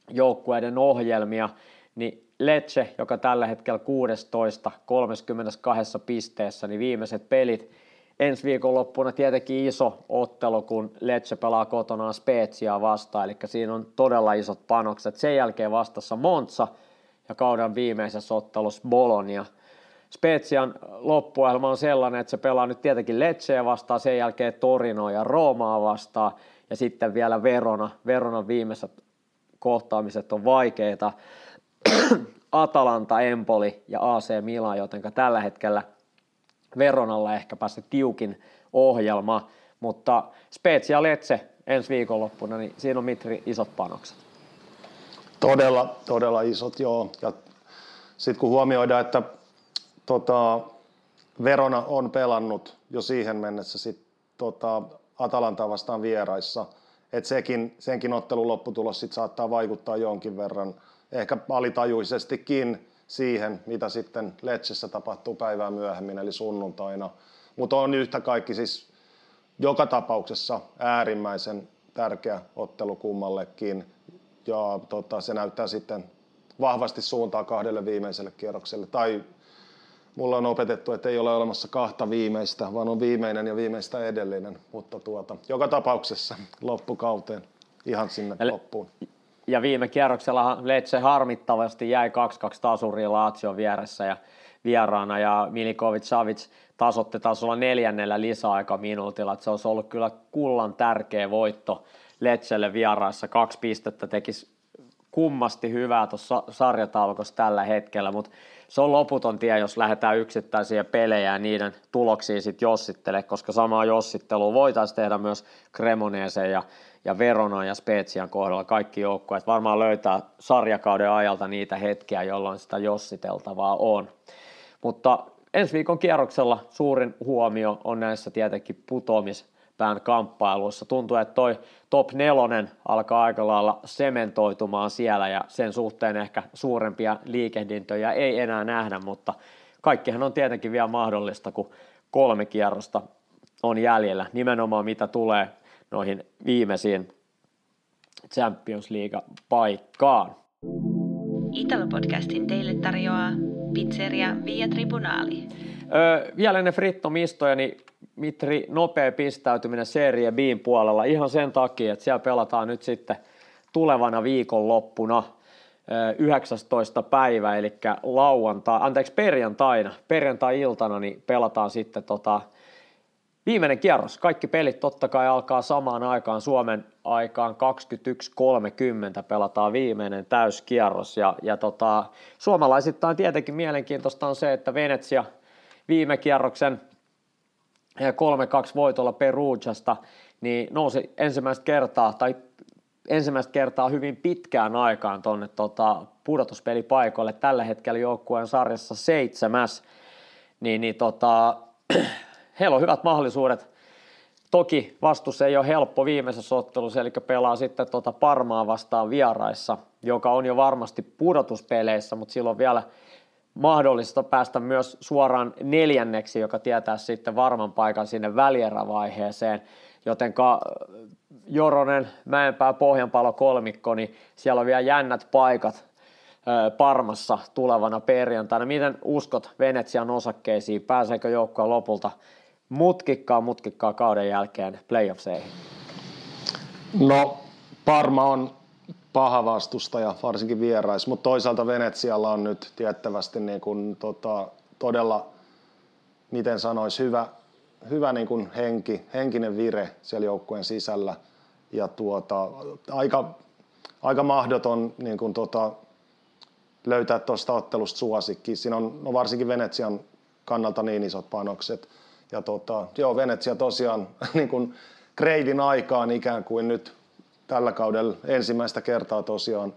joukkueiden ohjelmia, niin Lecce, joka tällä hetkellä 16. 32 pisteessä, niin viimeiset pelit, ensi viikonloppuna tietenkin iso ottelu, kun Lecce pelaa kotonaan Speziaa vastaan, eli siinä on todella isot panokset. Sen jälkeen vastassa Monza ja kauden viimeisessä ottelussa Bologna. Spezian loppuohjelma on sellainen, että se pelaa nyt tietenkin Lecceä vastaan, sen jälkeen Torinoa ja Romaa vastaan ja sitten vielä Verona. Veronan viimeiset kohtaamiset on vaikeita. Atalanta, Empoli ja AC Milan, jotenka tällä hetkellä Veronalla ehkäpä se tiukin ohjelma, mutta Spezia Lecce ensi viikonloppuna, niin siinä on Mitri isot panokset. Todella isot, joo. Ja sitten kun huomioidaan, että Verona on pelannut jo siihen mennessä sitten Atalantaa vastaan vieraissa, että senkin ottelun lopputulos sitten saattaa vaikuttaa jonkin verran, ehkä alitajuisestikin, siihen, mitä sitten Lecceessä tapahtuu päivää myöhemmin, eli sunnuntaina. Mutta on yhtä kaikki siis joka tapauksessa äärimmäisen tärkeä ottelu kummallekin. Ja se näyttää sitten vahvasti suuntaa 2 viimeiselle kierrokselle. Tai mulla on opetettu, että ei ole olemassa 2 viimeistä, vaan on viimeinen ja viimeistä edellinen. Mutta joka tapauksessa loppukauteen, ihan sinne loppuun. Ja viime kierroksella Lecce harmittavasti jäi 2-2 tasuriin Lazion vieressä ja vieraana, ja Milinković-Savić tasoitti tasolla 4. lisäaikaminuutilla. Se olisi ollut kyllä kullan tärkeä voitto Leccelle vieraissa. 2 pistettä tekisi kummasti hyvää tuossa sarjataulukossa tällä hetkellä, mutta se on loputon tie, jos lähdetään yksittäisiä pelejä ja niiden tuloksia sitten jossittele, koska samaa jossittelua voitaisiin tehdä myös Cremoneseen ja Veronan ja Spezian kohdalla. Kaikki joukkueet varmaan löytää sarjakauden ajalta niitä hetkiä, jolloin sitä jossiteltavaa on. Mutta ensi viikon kierroksella suurin huomio on näissä tietenkin putoamispään kamppailuissa. Tuntuu, että toi top 4 alkaa aika lailla sementoitumaan siellä ja sen suhteen ehkä suurempia liikehdintöjä ei enää nähdä, mutta kaikkihan on tietenkin vielä mahdollista, kun 3 kierrosta on jäljellä. Nimenomaan mitä tulee noihin viimeisiin Champions League-paikkaan. Italo-podcastin teille tarjoaa Pizzeria Via Tribunali. Vielä ennen frittomistoja, niin Mitri, nopea pistäytyminen Serie B:n puolella ihan sen takia, että siellä pelataan nyt sitten tulevana viikonloppuna 19. päivä, eli perjantai-iltana niin pelataan sitten viimeinen kierros. Kaikki pelit totta kai alkaa samaan aikaan, Suomen aikaan 21.30 pelataan viimeinen täyskierros. Ja suomalaisittain tietenkin mielenkiintoista on se, että Venetsia viime kierroksen 3-2 voitolla Perugiasta niin nousi ensimmäistä kertaa hyvin pitkään aikaan tuonne pudotuspelipaikoille. Tällä hetkellä joukkueen sarjassa 7. Heillä on hyvät mahdollisuudet Toki vastus ei ole helppo viimeisessä ottelussa, eli pelaa sitten Parmaa vastaan vieraissa, joka on jo varmasti pudotuspeleissä, mutta silloin vielä mahdollista päästä myös suoraan neljänneksi, joka tietää sitten varman paikan sinne välierävaiheeseen. Joten Joronen, Mäenpää, Pohjanpalo kolmikko, niin siellä on vielä jännät paikat Parmassa tulevana perjantaina. Miten uskot Venetsian osakkeisiin? Pääseekö joukkue lopulta mutkikkaa kauden jälkeen playoffseihin? No, Parma on paha vastustaja, varsinkin vierais, mutta toisaalta Venetsialla on nyt tiettävästi niin kuin, todella, miten sanoisi, hyvä niin kuin henkinen vire siellä joukkueen sisällä ja aika mahdoton niin kuin, löytää tuosta ottelusta suosikki. Siinä on varsinkin Venetsian kannalta niin isot panokset. Ja Venetsia tosiaan niin kuin kreidin aikaan ikään kuin nyt tällä kaudella ensimmäistä kertaa tosiaan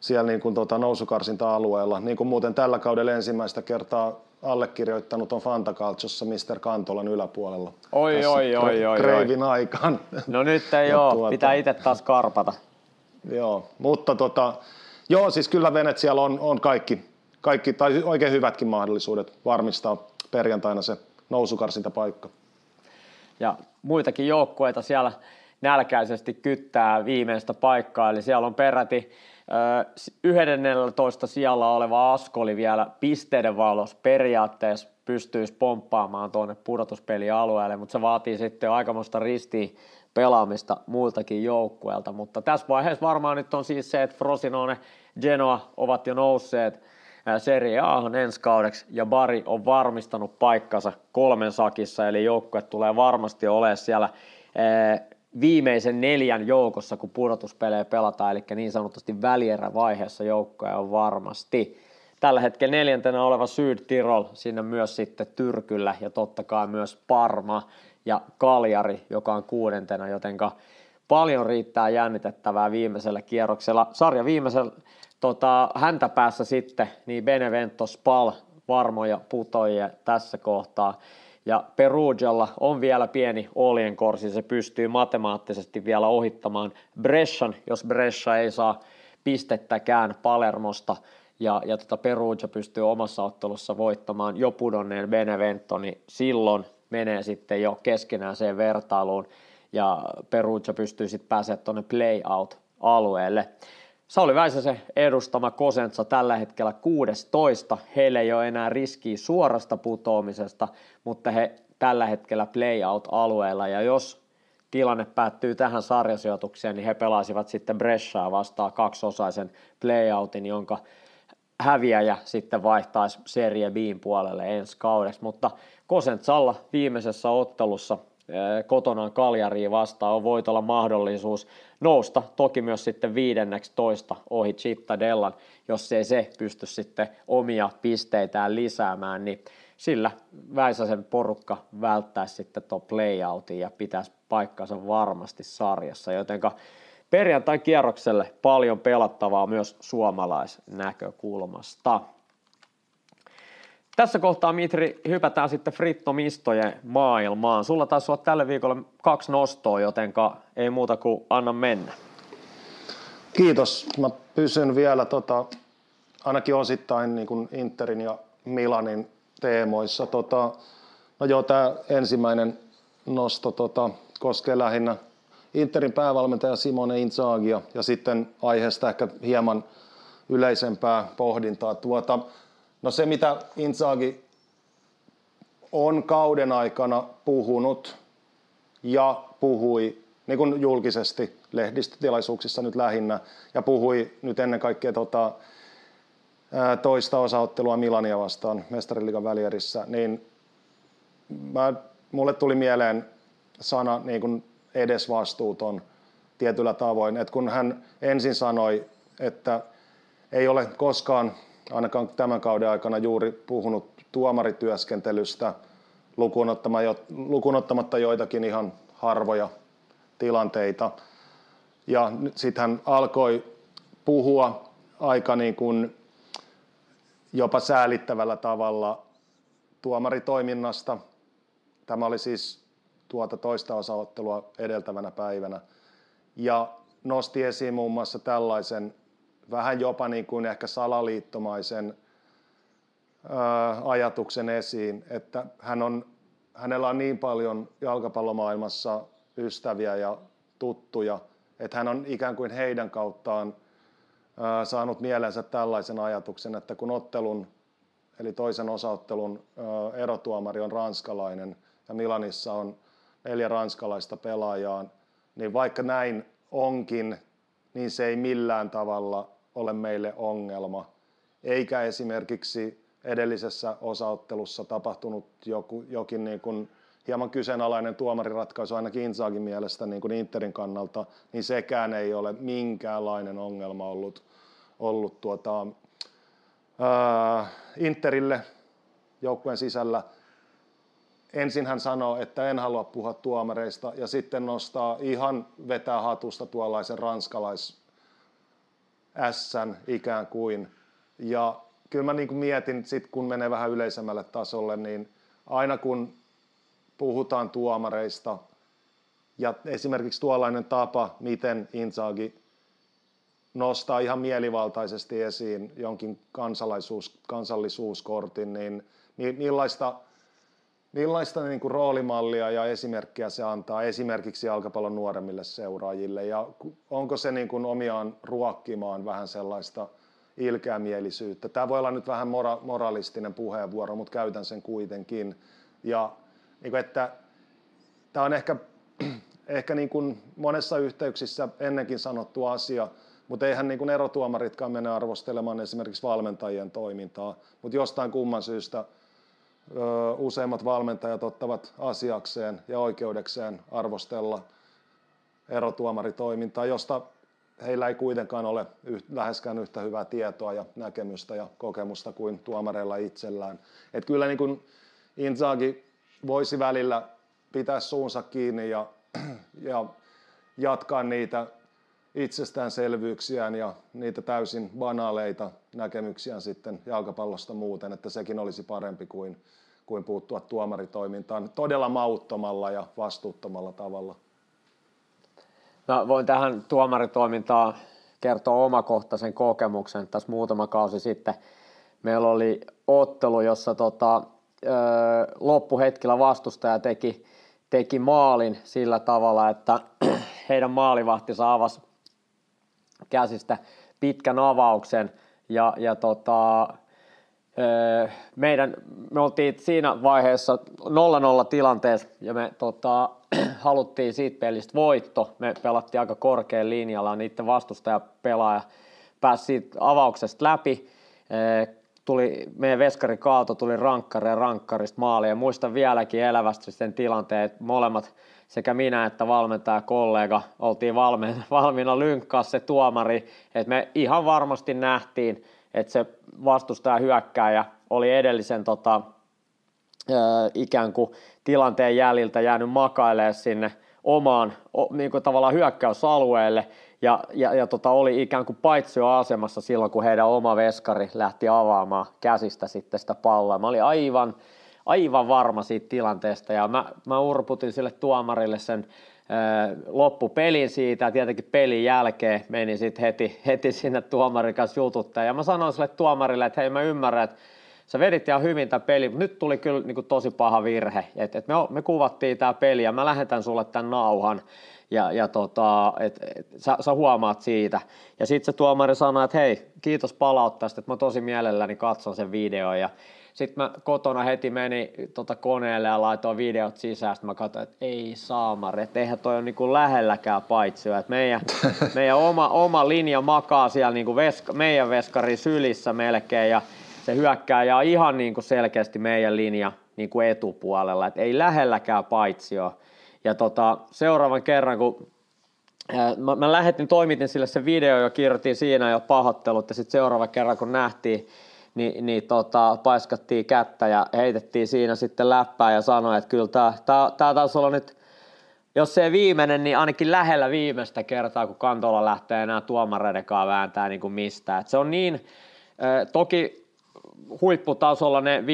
siellä niin kuin nousukarsinta-alueella. Niin kuin muuten tällä kaudella ensimmäistä kertaa allekirjoittanut on Fantacalciossa Mr. Kantolan yläpuolella. Oi. Kreidin aikaan. No nyt ei ole, pitää itse taas karpata. Joo, mutta siis kyllä Venetsialla on kaikki tai oikein hyvätkin mahdollisuudet varmistaa perjantaina se nousukarsintapaikka. Ja muitakin joukkueita siellä nälkäisesti kyttää viimeistä paikkaa, eli siellä on peräti 11. sijalla oleva Askoli vielä pisteiden valossa periaatteessa pystyisi pomppaamaan tuonne pudotuspelialueelle, mutta se vaatii sitten aikamoista ristiin pelaamista muiltakin joukkueilta, mutta tässä vaiheessa varmaan nyt on siis se, että Frosinone, Genoa ovat jo nousseet Serie A on ensi kaudeksi ja Bari on varmistanut paikkansa 3 sakissa, eli joukkue tulee varmasti olemaan siellä viimeisen 4 joukossa, kun pudotuspelejä pelataan, eli niin sanotusti välierävaiheessa joukkue on varmasti. Tällä hetkellä 4. oleva Syd-Tirol, sinne myös sitten Tyrkyllä ja totta kai myös Parma ja Kaljari, joka on 6, jotenka paljon riittää jännitettävää viimeisellä kierroksella. Sarja viimeisellä häntä päässä sitten, niin Benevento, Spal, varmoja putoajia tässä kohtaa. Ja Perugialla on vielä pieni oljenkorsi, se pystyy matemaattisesti vielä ohittamaan Brescian, jos Brescia ei saa pistettäkään Palermosta. Ja Perugia pystyy omassa ottelussa voittamaan jo pudonneen Benevento, niin silloin menee sitten jo keskinäiseen vertailuun. Ja Perugia pystyy sitten pääsemään tuonne play-out-alueelle. Sauli Väisäsen edustama Cosenza tällä hetkellä 16. Heillä ei ole enää riskiä suorasta putoamisesta, mutta he tällä hetkellä play-out-alueella. Ja jos tilanne päättyy tähän sarjasijoitukseen, niin he pelaisivat sitten Bresciaa vastaan kaksosaisen play-outin, jonka häviäjä sitten vaihtaisi Serie B:n puolelle ensi kaudeksi. Mutta Cosenzalla viimeisessä ottelussa kotonaan Kaljariin vastaan on voitolla mahdollisuus nousta toki myös sitten 15 ohi Cittadellan, jos ei se pysty sitten omia pisteitään lisäämään, niin sillä Väisäsen porukka välttäisi sitten tuon play-outin ja pitäisi paikkansa varmasti sarjassa, jotenka perjantain kierrokselle paljon pelattavaa myös suomalaisnäkökulmasta. Tässä kohtaa, Mitri, hypätään sitten frittomistojen maailmaan. Sulla taisi olla tällä viikolla 2 nostoa, jotenka ei muuta kuin anna mennä. Kiitos. Mä pysyn vielä ainakin osittain niin kuin Interin ja Milanin teemoissa. Tämä ensimmäinen nosto koskee lähinnä Interin päävalmentaja Simone Inzaghia ja sitten aiheesta ehkä hieman yleisempää pohdintaa. Se, mitä Inzaghi on kauden aikana puhunut ja puhui niin kuin julkisesti lehdistötilaisuuksissa nyt lähinnä ja puhui nyt ennen kaikkea toista osaottelua Milania vastaan Mestarien liigan välierissä, niin mulle tuli mieleen sana niin kuin edesvastuuton tietyllä tavoin, että kun hän ensin sanoi, että ei ole koskaan ainakaan tämän kauden aikana juuri puhunut tuomarityöskentelystä lukuunottamatta joitakin ihan harvoja tilanteita. Ja sitten hän alkoi puhua aika niin kuin jopa säälittävällä tavalla tuomaritoiminnasta. Tämä oli siis tuota toista osaottelua edeltävänä päivänä. Ja nosti esiin muun muassa tällaisen vähän jopa niin kuin ehkä salaliittomaisen ajatuksen esiin, että hänellä on niin paljon jalkapallomaailmassa ystäviä ja tuttuja, että hän on ikään kuin heidän kauttaan saanut mielensä tällaisen ajatuksen, että kun ottelun, eli toisen osaottelun erotuomari on ranskalainen ja Milanissa on 4 ranskalaista pelaajaa, niin vaikka näin onkin, niin se ei millään tavalla ole meille ongelma. Eikä esimerkiksi edellisessä osaottelussa tapahtunut jokin niin kuin hieman kyseenalainen tuomariratkaisu, ainakin Inzaghin mielestä niin kuin Interin kannalta, niin sekään ei ole minkäänlainen ongelma ollut Interille joukkueen sisällä. Ensin hän sanoo, että en halua puhua tuomareista, ja sitten nostaa ihan vetää hatusta tuollaisen ranskalais-ässän ikään kuin. Ja kyllä mä niin kuin mietin, sit kun menee vähän yleisemmälle tasolle, niin aina kun puhutaan tuomareista, ja esimerkiksi tuollainen tapa, miten Inzaghi nostaa ihan mielivaltaisesti esiin jonkin kansallisuuskortin, niin millaista niin kuin roolimallia ja esimerkkiä se antaa esimerkiksi jalkapallon nuoremmille seuraajille, ja onko se niin kuin omiaan ruokkimaan vähän sellaista ilkeämielisyyttä. Tämä voi olla nyt vähän moralistinen puheenvuoro, mutta käytän sen kuitenkin. Ja niin kuin, että tämä on ehkä niin kuin monessa yhteyksissä ennenkin sanottu asia, mutta eihän niin kuin erotuomaritkaan mene arvostelemaan esimerkiksi valmentajien toimintaa, mutta jostain kumman syystä useimmat valmentajat ottavat asiakseen ja oikeudekseen arvostella erotuomaritoimintaa, josta heillä ei kuitenkaan ole läheskään yhtä hyvää tietoa ja näkemystä ja kokemusta kuin tuomareilla itsellään. Et kyllä niin kuin Inzaghi voisi välillä pitää suunsa kiinni ja jatkaa niitä itsestäänselvyyksiään ja niitä täysin banaaleita näkemyksiään sitten jalkapallosta muuten, että sekin olisi parempi kuin puuttua tuomaritoimintaan todella mauttomalla ja vastuuttomalla tavalla. No, voin tähän tuomaritoimintaan kertoa omakohtaisen kokemuksen. Tässä muutama kausi sitten meillä oli ottelu, jossa loppuhetkellä vastustaja teki maalin sillä tavalla, että heidän maalivahtinsa avasi käsistä pitkän avauksen ja me oltiin siinä vaiheessa 0-0 tilanteessa ja me haluttiin siitä pelistä voitto. Me pelattiin aika korkean linjalla, niiden vastustajapelaaja pääsi siitä avauksesta läpi. Meidän veskari kaato tuli rankkari ja rankkarista maaliin. Muistan vieläkin elävästi sen tilanteen, että molemmat, sekä minä että valmentajakollega, oltiin valmiina lynkkaa se tuomari. Että me ihan varmasti nähtiin, että se vastustaja hyökkääjä oli edellisen ikään kuin tilanteen jäljiltä jäänyt makailemaan sinne omaan niin kuin tavallaan hyökkäysalueelle ja oli ikään kuin paitsioasemassa silloin, kun heidän oma veskari lähti avaamaan käsistä sitten sitä palloa. Mä olin aivan varma siitä tilanteesta ja mä urputin sille tuomarille sen loppupelin siitä ja tietenkin pelin jälkeen menin sitten heti sinne tuomarin kanssa jututtaa ja mä sanoin sille tuomarille, että hei, mä ymmärrän, että sä vedit ihan hyvin tämän pelin, mutta nyt tuli kyllä niin kuin tosi paha virhe, että me kuvattiin tämä peli ja mä lähetän sulle tämän nauhan ja sä huomaat siitä. Ja sitten se tuomari sanoi, että hei, kiitos palautteesta, että mä tosi mielelläni katson sen videon ja sitten mä kotona heti menin koneelle ja laitoin videot sisään, sitten mä katsoin, että ei saamari, että eihän toi ole niinku lähelläkään paitsioa, että meidän oma linja makaa siellä niinku meidän veskari sylissä melkein ja se hyökkääjä on ihan niinku selkeästi meidän linja niinku etupuolella, että ei lähelläkään paitsioa. Ja seuraavan kerran, kun mä toimitin sille se video ja kirjoitin siinä jo pahoittelut ja sitten seuraavan kerran, kun nähtiin, niin paiskattiin kättä ja heitettiin siinä sitten läppää ja sanoi, että kyllä tämä taisi olla nyt, jos se ei viimeinen, niin ainakin lähellä viimeistä kertaa, kun Kantola lähtee enää tuomareidenkaan vääntää niin kuin mistään. Et se on niin, toki huipputasolla ne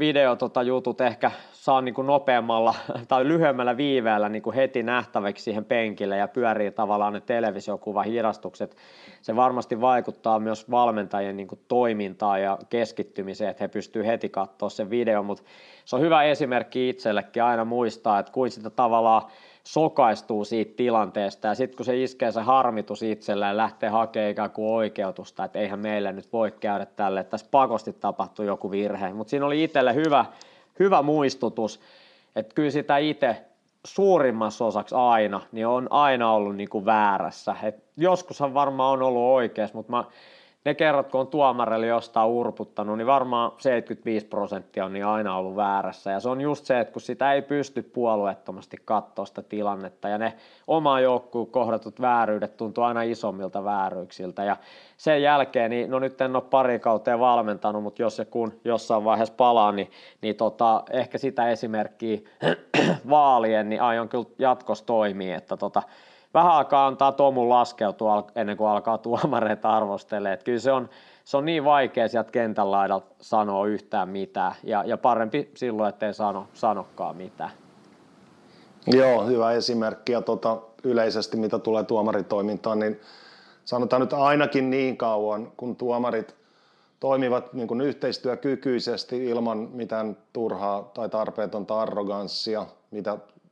videojutut ehkä saa niin kuin nopeammalla tai lyhyemmällä viiveellä niin kuin heti nähtäväksi siihen penkille ja pyörii tavallaan ne televisiokuvan hidastukset. Se varmasti vaikuttaa myös valmentajien niin kuin toimintaan ja keskittymiseen, että he pystyvät heti katsoa sen videon, mutta se on hyvä esimerkki itsellekin aina muistaa, että kuin sitä tavallaan sokaistuu siitä tilanteesta ja sitten kun se iskee se harmitus itselleen, lähtee hakemaan ikään kuin oikeutusta, että eihän meillä nyt voi käydä tälle, että tässä pakosti tapahtui joku virhe, mutta siinä oli itselle hyvä muistutus, että kyllä sitä itse suurimmassa osaksi aina, niin on aina ollut niin kuin väärässä. Et joskushan varmaan on ollut oikeassa, mutta ne kerrat, kun on tuomarille jostain urputtanut, niin varmaan 75% on niin aina ollut väärässä. Ja se on just se, että kun sitä ei pysty puolueettomasti katsoa sitä tilannetta, ja ne omaan joukkuun kohdatut vääryydet tuntuu aina isommilta vääryyksiltä. Ja sen jälkeen, niin, no nyt en ole pari kauteen valmentanut, mutta jos ja kun jossain vaiheessa palaan, niin ehkä sitä esimerkkiä vaalien, niin aion kyllä jatkossa toimii, että vähän aikaa antaa Tomu laskeutua ennen kuin alkaa tuomareita arvostelemaan. Että kyllä se on niin vaikea sieltä kentän laidalta sanoa yhtään mitään ja parempi silloin, ettei sanokaan mitään. Joo, hyvä esimerkki. Ja yleisesti mitä tulee tuomaritoimintaan, niin sanotaan nyt ainakin niin kauan, kun tuomarit toimivat niin kuin yhteistyökykyisesti ilman mitään turhaa tai tarpeetonta arroganssia,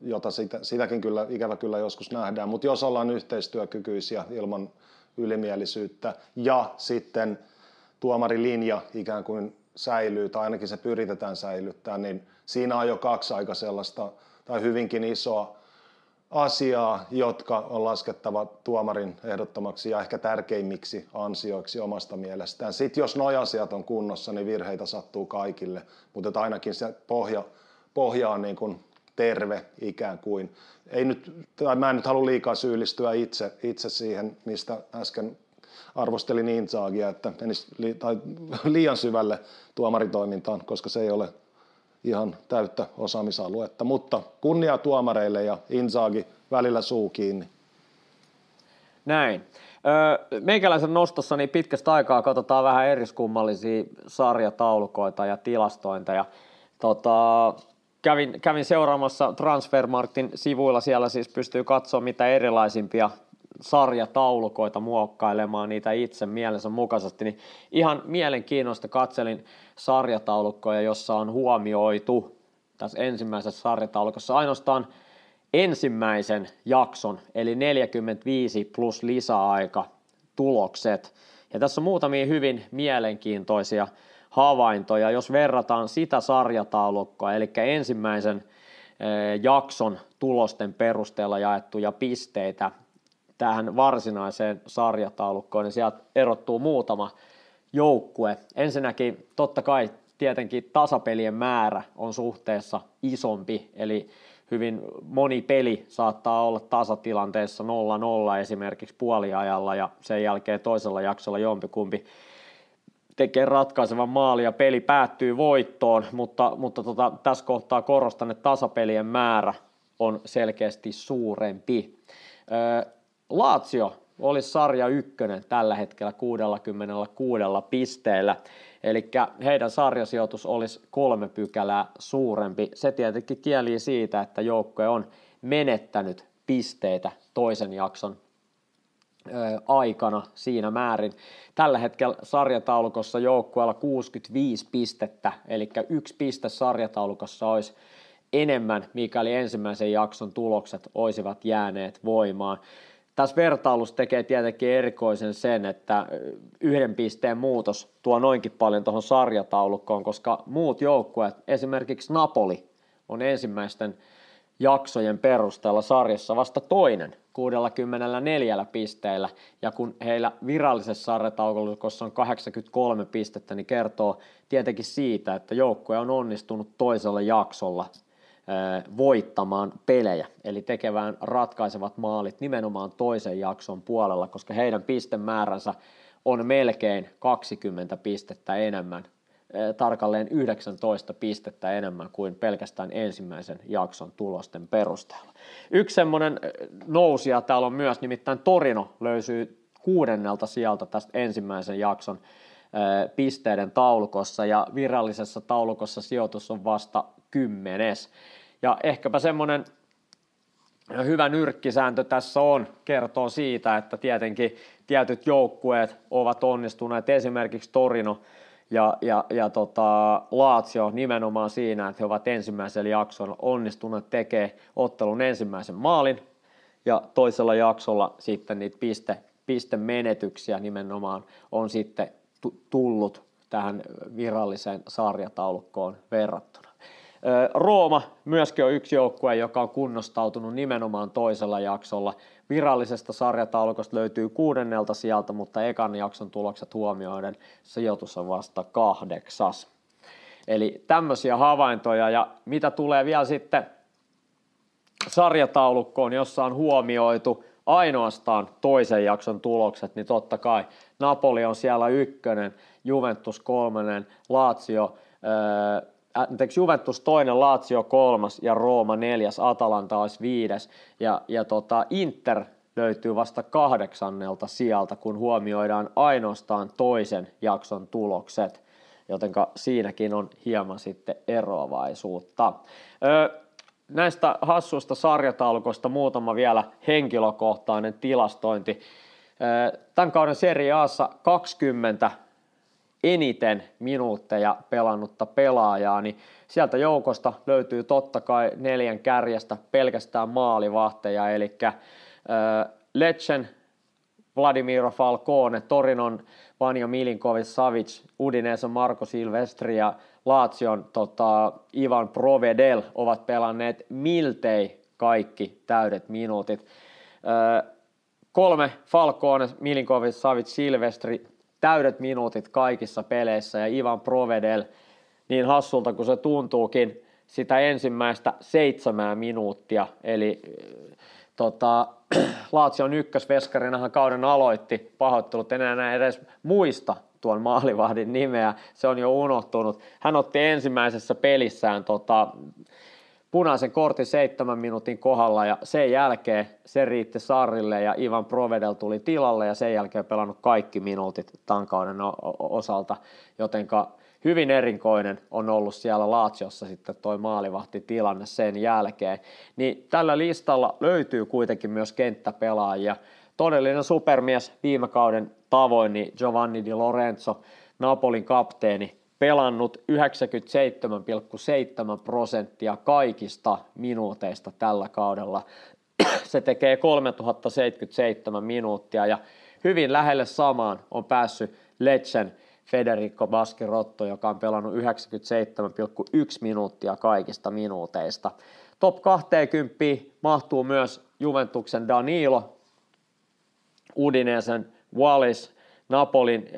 jota sitäkin kyllä, ikävä kyllä joskus nähdään, mutta jos ollaan yhteistyökykyisiä ilman ylimielisyyttä ja sitten tuomarilinja ikään kuin säilyy tai ainakin se pyritetään säilyttää, niin siinä on jo kaksi aika sellaista tai hyvinkin isoa asiaa, jotka on laskettava tuomarin ehdottomaksi ja ehkä tärkeimmiksi ansioiksi omasta mielestään. Sitten jos nuo asiat on kunnossa, niin virheitä sattuu kaikille, mutta ainakin se pohja on niin kuin terve ikään kuin. Mä en nyt halua liikaa syyllistyä itse siihen, mistä äsken arvostelin Inzagia, että menis liian syvälle tuomaritoimintaan, koska se ei ole ihan täyttä osaamisaluetta. Mutta kunnia tuomareille ja Inzagi välillä suu kiinni. Näin. Meikäläisen nostossa niin pitkästä aikaa katsotaan vähän eriskummallisia sarjataulukoita ja tilastointa. Ja, kävin seuraamassa Transfermarktin sivuilla, siellä siis pystyy katsoa mitä erilaisimpia sarjataulukoita muokkailemaan niitä itse mielensä mukaisesti, niin ihan mielenkiinnosta katselin sarjataulukkoja, jossa on huomioitu tässä ensimmäisessä sarjataulukossa ainoastaan ensimmäisen jakson, eli 45 plus lisäaika tulokset. Ja tässä on muutamia hyvin mielenkiintoisia havaintoja, jos verrataan sitä sarjataulukkoa, eli ensimmäisen jakson tulosten perusteella jaettuja pisteitä tähän varsinaiseen sarjataulukkoon, niin sieltä erottuu muutama joukkue. Ensinnäkin totta kai tietenkin tasapelien määrä on suhteessa isompi, eli hyvin moni peli saattaa olla tasatilanteessa 0-0 esimerkiksi puoliajalla ja sen jälkeen toisella jaksolla jompikumpi tekee ratkaisevan maali ja peli päättyy voittoon, mutta tässä kohtaa korostan, että tasapelien määrä on selkeästi suurempi. Lazio olisi sarja 1 tällä hetkellä 66 pisteellä, eli heidän sarjasijoitus olisi 3 pykälää suurempi. Se tietenkin kielii siitä, että joukkue on menettänyt pisteitä toisen jakson aikana siinä määrin. Tällä hetkellä sarjataulukossa joukkueella 65 pistettä, eli 1 piste sarjataulukossa olisi enemmän, mikäli ensimmäisen jakson tulokset olisivat jääneet voimaan. Tässä vertailussa tekee tietenkin erikoisen sen, että 1 pisteen muutos tuo noinkin paljon tuohon sarjataulukkoon, koska muut joukkueet, esimerkiksi Napoli, on ensimmäisten jaksojen perusteella sarjassa vasta toinen 64 pisteillä, ja kun heillä virallisessa sarjataulukossa on 83 pistettä, niin kertoo tietenkin siitä, että joukkue on onnistunut toisella jaksolla voittamaan pelejä, eli tekevään ratkaisevat maalit nimenomaan toisen jakson puolella, koska heidän pistemääränsä on melkein 20 pistettä enemmän, tarkalleen 19 pistettä enemmän kuin pelkästään ensimmäisen jakson tulosten perusteella. Yksi semmoinen nousija täällä on myös, nimittäin Torino löytyy 6. sieltä tästä ensimmäisen jakson pisteiden taulukossa, ja virallisessa taulukossa sijoitus on vasta 10. Ja ehkäpä semmoinen hyvä nyrkkisääntö tässä on, kertoo siitä, että tietenkin tietyt joukkueet ovat onnistuneet, esimerkiksi Torino ja Lazio nimenomaan siinä, että he ovat ensimmäisellä jaksolla onnistuneet tekemään ottelun ensimmäisen maalin, ja toisella jaksolla sitten niitä pistemenetyksiä nimenomaan on sitten tullut tähän viralliseen sarjataulukkoon verrattuna. Rooma myöskin on yksi joukkue, joka on kunnostautunut nimenomaan toisella jaksolla. Virallisesta sarjataulukosta löytyy 6. sieltä, mutta ekan jakson tulokset huomioiden sijoitus on vasta 8. Eli tämmöisiä havaintoja, ja mitä tulee vielä sitten sarjataulukkoon, jossa on huomioitu ainoastaan toisen jakson tulokset, niin totta kai Napoli on siellä 1, Juventus 3, Juventus 2, Lazio 3 ja Rooma 4, Atalanta olisi 5. Ja Inter löytyy vasta 8. sieltä, kun huomioidaan ainoastaan toisen jakson tulokset, jotenka siinäkin on hieman sitten eroavaisuutta. Näistä hassuista sarjataulukosta muutama vielä henkilökohtainen tilastointi. Tämän kauden Serie A:ssa 20 eniten minuutteja pelannutta pelaajaa, niin sieltä joukosta löytyy totta kai 4 kärjestä pelkästään maalivahteja, eli Lecce'n Vladimiro Falcone, Torinon Vanjo Milinković-Savić, Udinesen Marko Silvestri ja Lazion Ivan Provedel ovat pelanneet miltei kaikki täydet minuutit. 3 Falcone, Milinković-Savić, Silvestri, täydet minuutit kaikissa peleissä, ja Ivan Provedel, niin hassulta kuin se tuntuukin, sitä ensimmäistä 7 minuuttia, eli Lazion ykkösveskarinahan kauden aloitti, pahoittelut, en enää edes muista tuon maalivahdin nimeä, se on jo unohtunut. Hän otti ensimmäisessä pelissään punaisen kortin 7 minuutin kohdalla, ja sen jälkeen se riitti Sarrille ja Ivan Provedel tuli tilalle, ja sen jälkeen pelannut kaikki minuutit tämän kauden osalta, jotenka hyvin erikoinen on ollut siellä Laziossa sitten toi maalivahtitilanne sen jälkeen. Niin tällä listalla löytyy kuitenkin myös kenttäpelaajia. Todellinen supermies viime kauden tavoin, niin Giovanni Di Lorenzo, Napolin kapteeni, pelannut 97,7% kaikista minuuteista tällä kaudella. Se tekee 3077 minuuttia, ja hyvin lähelle samaan on päässyt Lecce'n Federico Baschirotto, joka on pelannut 97,1 minuuttia kaikista minuuteista. Top 20 mahtuu myös Juventuksen Danilo, Udinesen Wallis, Napolin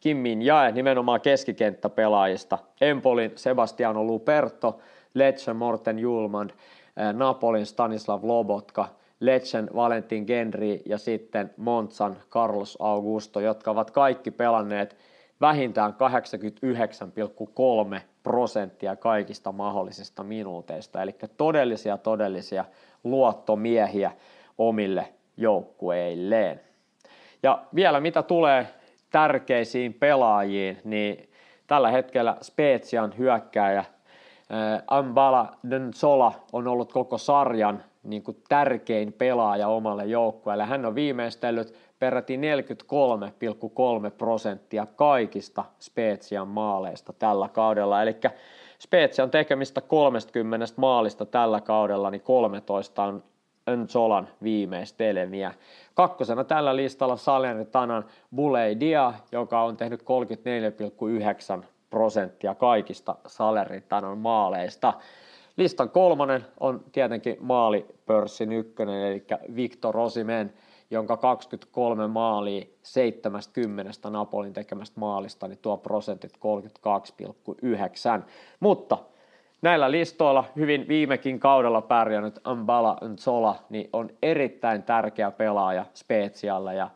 Kimmin Jae, nimenomaan keskikenttäpelaajista, Empolin Sebastiano Luperto, Lecce Morten Julmand, Napolin Stanislav Lobotka, Lecce'n Valentin Genri ja sitten Monzan Carlos Augusto, jotka ovat kaikki pelanneet vähintään 89,3% kaikista mahdollisista minuuteista, eli todellisia luottomiehiä omille joukkueilleen. Ja vielä mitä tulee tärkeisiin pelaajiin, niin tällä hetkellä Spezian hyökkääjä Ambala Nzola on ollut koko sarjan niin kuin tärkein pelaaja omalle joukkueelle. Hän on viimeistellyt peräti 43,3% kaikista Spezian maaleista tällä kaudella, eli Spezian tekemistä 30 maalista tällä kaudella, niin 13 on Nzolan viimeistelemiä. Kakkosena tällä listalla Salernitanan Boulaye Dia, joka on tehnyt 34,9% kaikista Salernitanan maaleista. Listan 3 on tietenkin maalipörssin 1, eli Victor Osimhen, jonka 23 maalia 70 Napolin tekemästä maalista, niin tuo prosentit 32,9. Mutta näillä listoilla hyvin viimekin kaudella pärjännyt Ambala Nzola niin on erittäin tärkeä pelaaja Spezialle, ja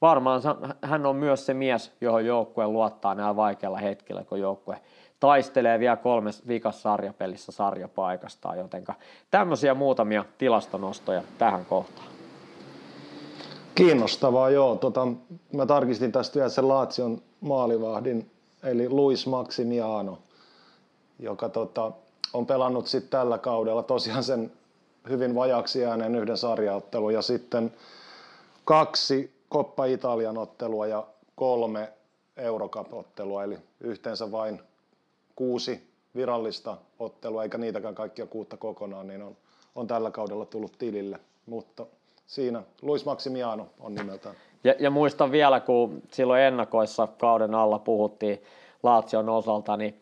varmaan hän on myös se mies, johon joukkue luottaa näillä vaikeilla hetkillä, kun joukkue taistelee vielä 3 vikas sarjapelissä sarjapaikastaan, jotenka tämmöisiä muutamia tilastonostoja tähän kohtaan. Kiinnostavaa, joo. Mä tarkistin tästä vielä sen Lazion maalivahdin, eli Luis Maximiano, joka on pelannut sitten tällä kaudella tosiaan sen hyvin vajaksi jääneen yhden sarjaottelun ja sitten 2 Coppa Italian ottelua ja 3 Euro Cup ottelua, eli yhteensä vain 6 virallista ottelua, eikä niitäkään kaikkia 6 kokonaan, niin on tällä kaudella tullut tilille, mutta siinä Luis Maximiano on nimeltään. Ja muistan vielä, kun silloin ennakoissa kauden alla puhuttiin Lazion osalta, niin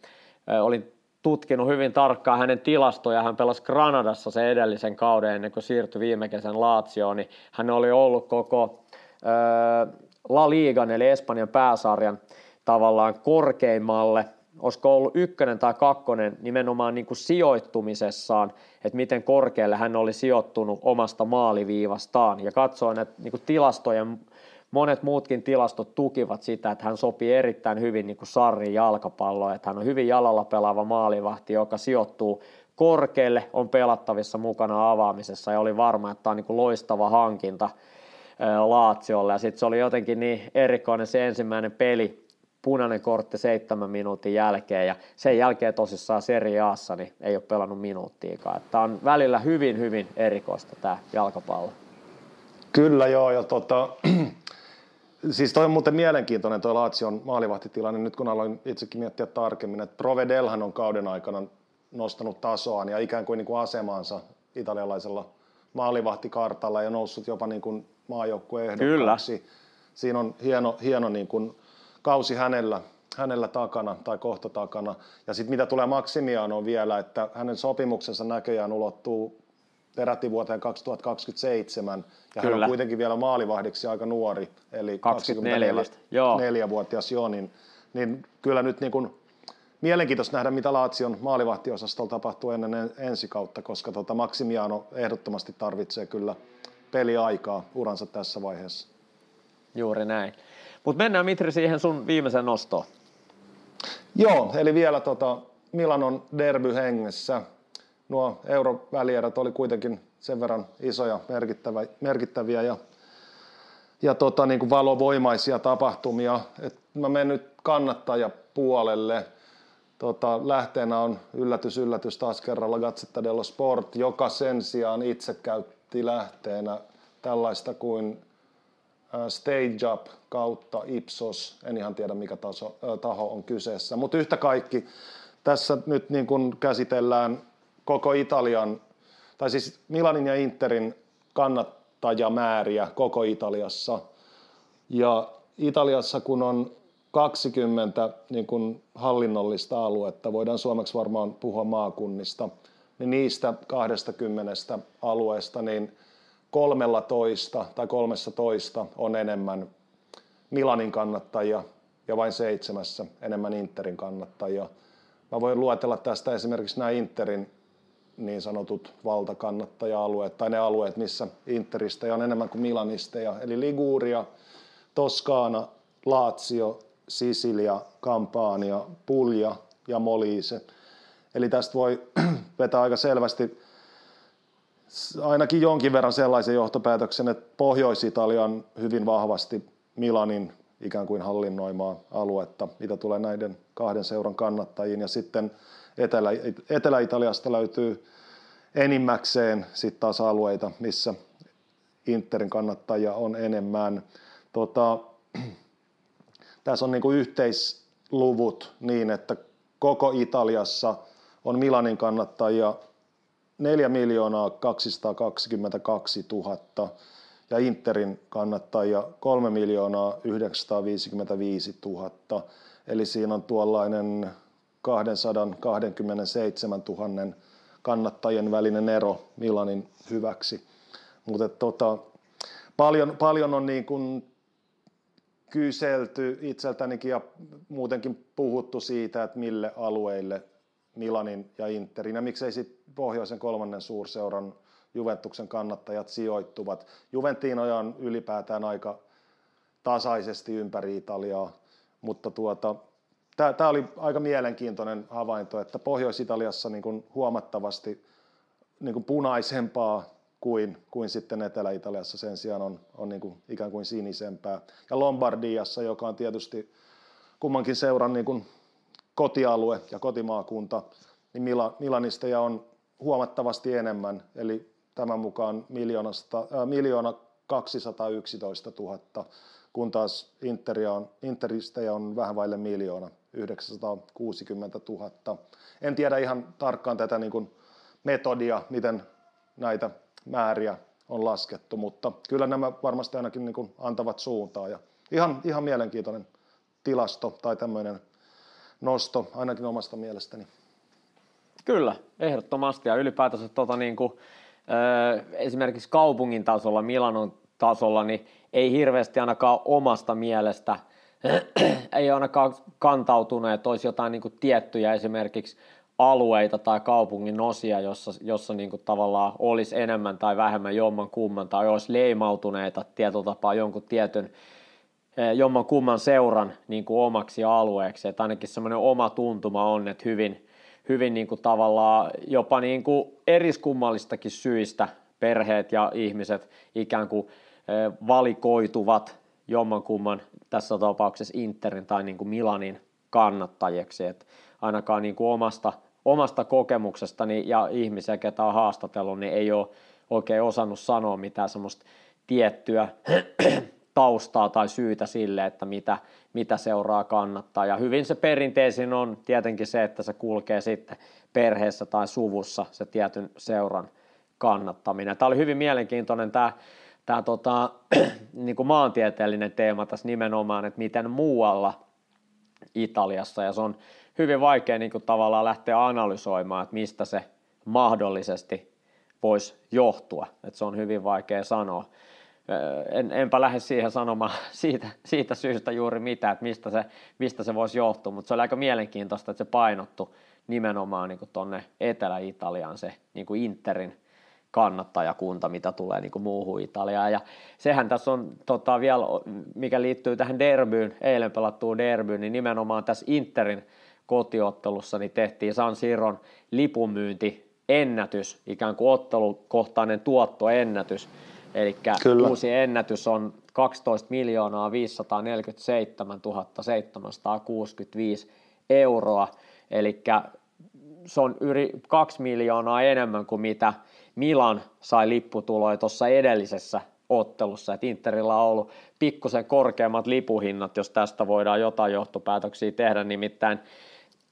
olin tutkinut hyvin tarkkaan hänen tilastoja. Hän pelasi Granadassa sen edellisen kauden ennen kuin siirtyi viime kesän Lazioon. Niin hän oli ollut koko La Ligan eli Espanjan pääsarjan tavallaan korkeimmalle. Olisiko ollut 1. tai 2. nimenomaan niin kuin sijoittumisessaan, että miten korkealle hän oli sijoittunut omasta maaliviivastaan. Ja katsoin, että niin kuin tilastojen, monet muutkin tilastot tukivat sitä, että hän sopii erittäin hyvin niin kuin sarrin jalkapalloon, että hän on hyvin jalalla pelaava maalivahti, joka sijoittuu korkealle, on pelattavissa mukana avaamisessa ja oli varma, että tämä on niin kuin loistava hankinta Laziolle. Ja sitten se oli jotenkin niin erikoinen se ensimmäinen peli, punainen kortti 7 minuutin jälkeen ja sen jälkeen tosissaan Serie A:ssa niin ei ole pelannut minuuttiikaan. Tämä on välillä hyvin, hyvin erikoista tämä jalkapallo. Kyllä joo ja siis toi on muuten mielenkiintoinen toi Lazion maalivahtitilanne nyt kun aloin itsekin miettiä tarkemmin, että Provedelhan on kauden aikana nostanut tasoaan ja ikään kuin asemaansa italialaisella maalivahtikartalla ja noussut jopa niin kuin maajoukkueen ehdokkaaksi. Kyllä. Siinä on hieno niin kuin kausi hänellä takana tai kohta takana. Ja sitten mitä tulee Maximianoon vielä, että hänen sopimuksensa näköjään ulottuu peräti vuoteen 2027. Ja kyllä. Hän on kuitenkin vielä maalivahdiksi aika nuori, eli 24-vuotias jo. Niin kyllä nyt niin kun mielenkiintoista nähdä, mitä Lazion maalivahtiosastolta tapahtuu ennen ensi kautta, koska Maximiano ehdottomasti tarvitsee kyllä peliaikaa uransa tässä vaiheessa. Juuri näin. Mutta mennään Mitri siihen sun viimeisen nostoon. Joo, eli vielä Milanon derby hengessä. Nuo eurovälierät oli kuitenkin sen verran isoja, merkittäviä ja niin kuin valovoimaisia tapahtumia. Et mä menen nyt kannattajapuolelle. Lähteenä on yllätys taas kerralla Gazzetta dello Sport, joka sen sijaan itse käytti lähteenä tällaista kuin Stage Up kautta Ipsos, en ihan tiedä mikä taho on kyseessä, mutta yhtä kaikki tässä nyt niin kun käsitellään koko Italian, tai siis Milanin ja Interin kannattajamääriä koko Italiassa. Ja Italiassa kun on 20 niin kun hallinnollista aluetta, voidaan suomeksi varmaan puhua maakunnista, niin niistä 20 alueesta niin 13 on enemmän Milanin kannattajia ja vain 7 enemmän Interin kannattajia. Mä voin luetella tästä esimerkiksi nämä Interin niin sanotut valtakannattaja-alueet tai ne alueet, missä Interistä on enemmän kuin Milanisteja. Eli Liguria, Toskaana, Lazio, Sisilia, Kampania, Puglia ja Molise. Eli tästä voi vetää aika selvästi ainakin jonkin verran sellaisen johtopäätöksen, että Pohjois-Italia on hyvin vahvasti Milanin ikään kuin hallinnoimaa aluetta, mitä tulee näiden 2 seuran kannattajiin. Ja sitten Etelä-Italiasta löytyy enimmäkseen sitten taas alueita, missä Interin kannattajia on enemmän. Tässä on niinku yhteisluvut niin, että koko Italiassa on Milanin kannattajia 4 222 000 ja Interin kannattajia 3 955 000. Eli siinä on tuollainen 227 000 kannattajien välinen ero Milanin hyväksi. Mutta paljon on niin kuin kyselty itseltänikin ja muutenkin puhuttu siitä, että mille alueille Milanin ja Interin ja miksei sitten pohjoisen 3. suurseuran Juventuksen kannattajat sijoittuvat. Juventinoja on ylipäätään aika tasaisesti ympäri Italiaa, mutta tämä oli aika mielenkiintoinen havainto, että Pohjois-Italiassa niin kun huomattavasti niin kun punaisempaa kuin sitten Etelä-Italiassa sen sijaan on niin kuin ikään kuin sinisempää. Ja Lombardiassa, joka on tietysti kummankin seuran niin kuin kotialue ja kotimaakunta, niin Milanisteja on huomattavasti enemmän, eli tämän mukaan 1 211 000, kun taas Interistejä on vähän vaille 1 960 000. En tiedä ihan tarkkaan tätä niin kuin metodia, miten näitä määriä on laskettu, mutta kyllä nämä varmasti ainakin niin kuin antavat suuntaa. Ja ihan mielenkiintoinen tilasto tai tämmöinen nosto, ainakin omasta mielestäni. Kyllä, ehdottomasti. Ja ylipäätänsä esimerkiksi kaupungin tasolla, Milanon tasolla, niin ei hirveästi ainakaan omasta mielestä, ei ainakaan kantautuneet, että olisi jotain niin kuin tiettyjä esimerkiksi alueita tai kaupungin osia, jossa niin kuin tavallaan olisi enemmän tai vähemmän jomman kumman tai olisi leimautuneita tietyllä tapaa jonkun tietyn jomman kumman seuran niin kuin omaksi alueeksi. Että ainakin semmoinen oma tuntuma on, että hyvin niin kuin tavallaan jopa niin kuin eriskummallistakin syistä perheet ja ihmiset ikään kuin valikoituvat jommankumman, tässä tapauksessa Interin tai niin kuin Milanin kannattajiksi. Et ainakaan niin kuin omasta kokemuksestani ja ihmisiä, ketä on haastatellut, niin ei ole oikein osannut sanoa mitään semmoista tiettyä taustaa tai syytä sille, että mitä seuraa kannattaa. Ja hyvin se perinteisin on tietenkin se, että se kulkee sitten perheessä tai suvussa se tietyn seuran kannattaminen. Tämä oli hyvin mielenkiintoinen tämä niin kuin maantieteellinen teema tässä nimenomaan, että miten muualla Italiassa, ja se on hyvin vaikea niin kuin tavallaan lähteä analysoimaan, että mistä se mahdollisesti voisi johtua, että se on hyvin vaikea sanoa. Enpä lähde siihen sanomaan siitä syystä juuri mitään, että mistä se voisi johtua, mutta se oli aika mielenkiintoista, että se painottui nimenomaan niin kuin tuonne Etelä-Italiaan se niin kuin Interin kannattajakunta, mitä tulee niin kuin muuhun Italiaan. Ja sehän tässä on vielä, mikä liittyy tähän derbyyn, eilen pelattuun derbyyn, niin nimenomaan tässä Interin kotiottelussa niin tehtiin San Siron lipunmyyntiennätys, ikään kuin ottelukohtainen tuottoennätys. Eli uusi ennätys on 12 547 765 €, eli se on yli 2 miljoonaa enemmän kuin mitä Milan sai lipputuloja tuossa edellisessä ottelussa, että Interillä on ollut pikkusen korkeammat lipuhinnat, jos tästä voidaan jotain johtopäätöksiä tehdä, nimittäin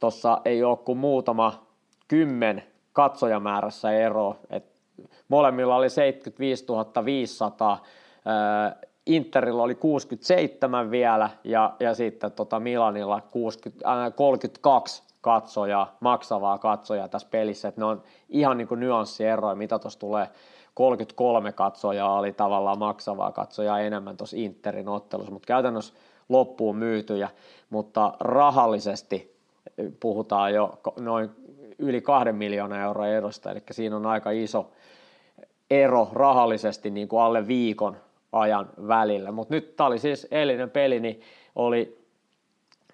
tuossa ei ole kuin muutama 10 katsojamäärässä ero, että molemmilla oli 75 500, Interillä oli 67 vielä ja sitten Milanilla 32 katsojaa, maksavaa katsojaa tässä pelissä, että ne on ihan niin kuin nyanssieroja, mitä tuossa tulee, 33 katsojaa oli tavallaan maksavaa katsojaa enemmän tuossa Interin ottelussa, mutta käytännössä loppuun myytyjä, mutta rahallisesti puhutaan jo noin yli 2 miljoonaa € erosta, eli siinä on aika iso ero rahallisesti niin kuin alle viikon ajan välillä, mutta nyt tämä oli siis eilinen peli, niin oli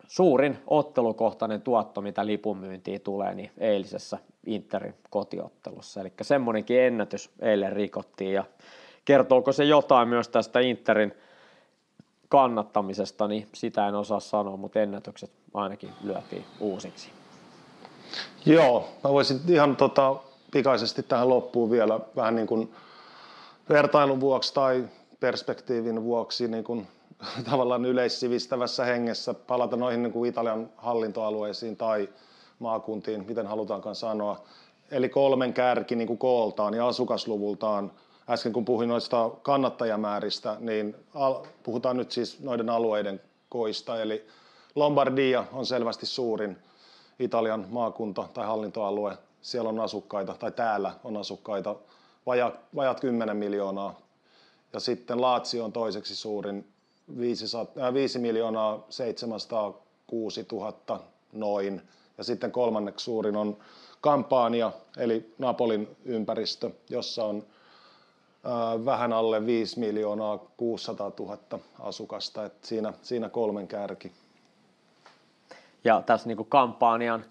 suurin ottelukohtainen tuotto, mitä lipunmyyntiin tulee, niin eilisessä Interin kotiottelussa. Eli semmoinenkin ennätys eilen rikottiin, ja kertooko se jotain myös tästä Interin kannattamisesta, niin sitä en osaa sanoa, mutta ennätykset ainakin lyötiin uusiksi. Joo, mä voisin ihan pikaisesti tähän loppuun vielä vähän niin kuin vertailun vuoksi tai perspektiivin vuoksi niin kuin tavallaan yleissivistävässä hengessä palata noihin niin kuin Italian hallintoalueisiin tai maakuntiin, miten halutaankaan sanoa. Eli 3 kärki niin kuin kooltaan ja asukasluvultaan. Äsken kun puhuin noista kannattajamääristä, niin puhutaan nyt siis noiden alueiden koista. Eli Lombardia on selvästi suurin Italian maakunta tai hallintoalue. Siellä on asukkaita, tai täällä on asukkaita, vajaat 10 miljoonaa. Ja sitten Lazio on toiseksi suurin. 5 706 000 noin, ja sitten kolmanneksi suurin on Kampania, eli Napolin ympäristö, jossa on vähän alle 5 600 000 asukasta, että siinä 3 kärki. Ja tässä niin kuin Kampanian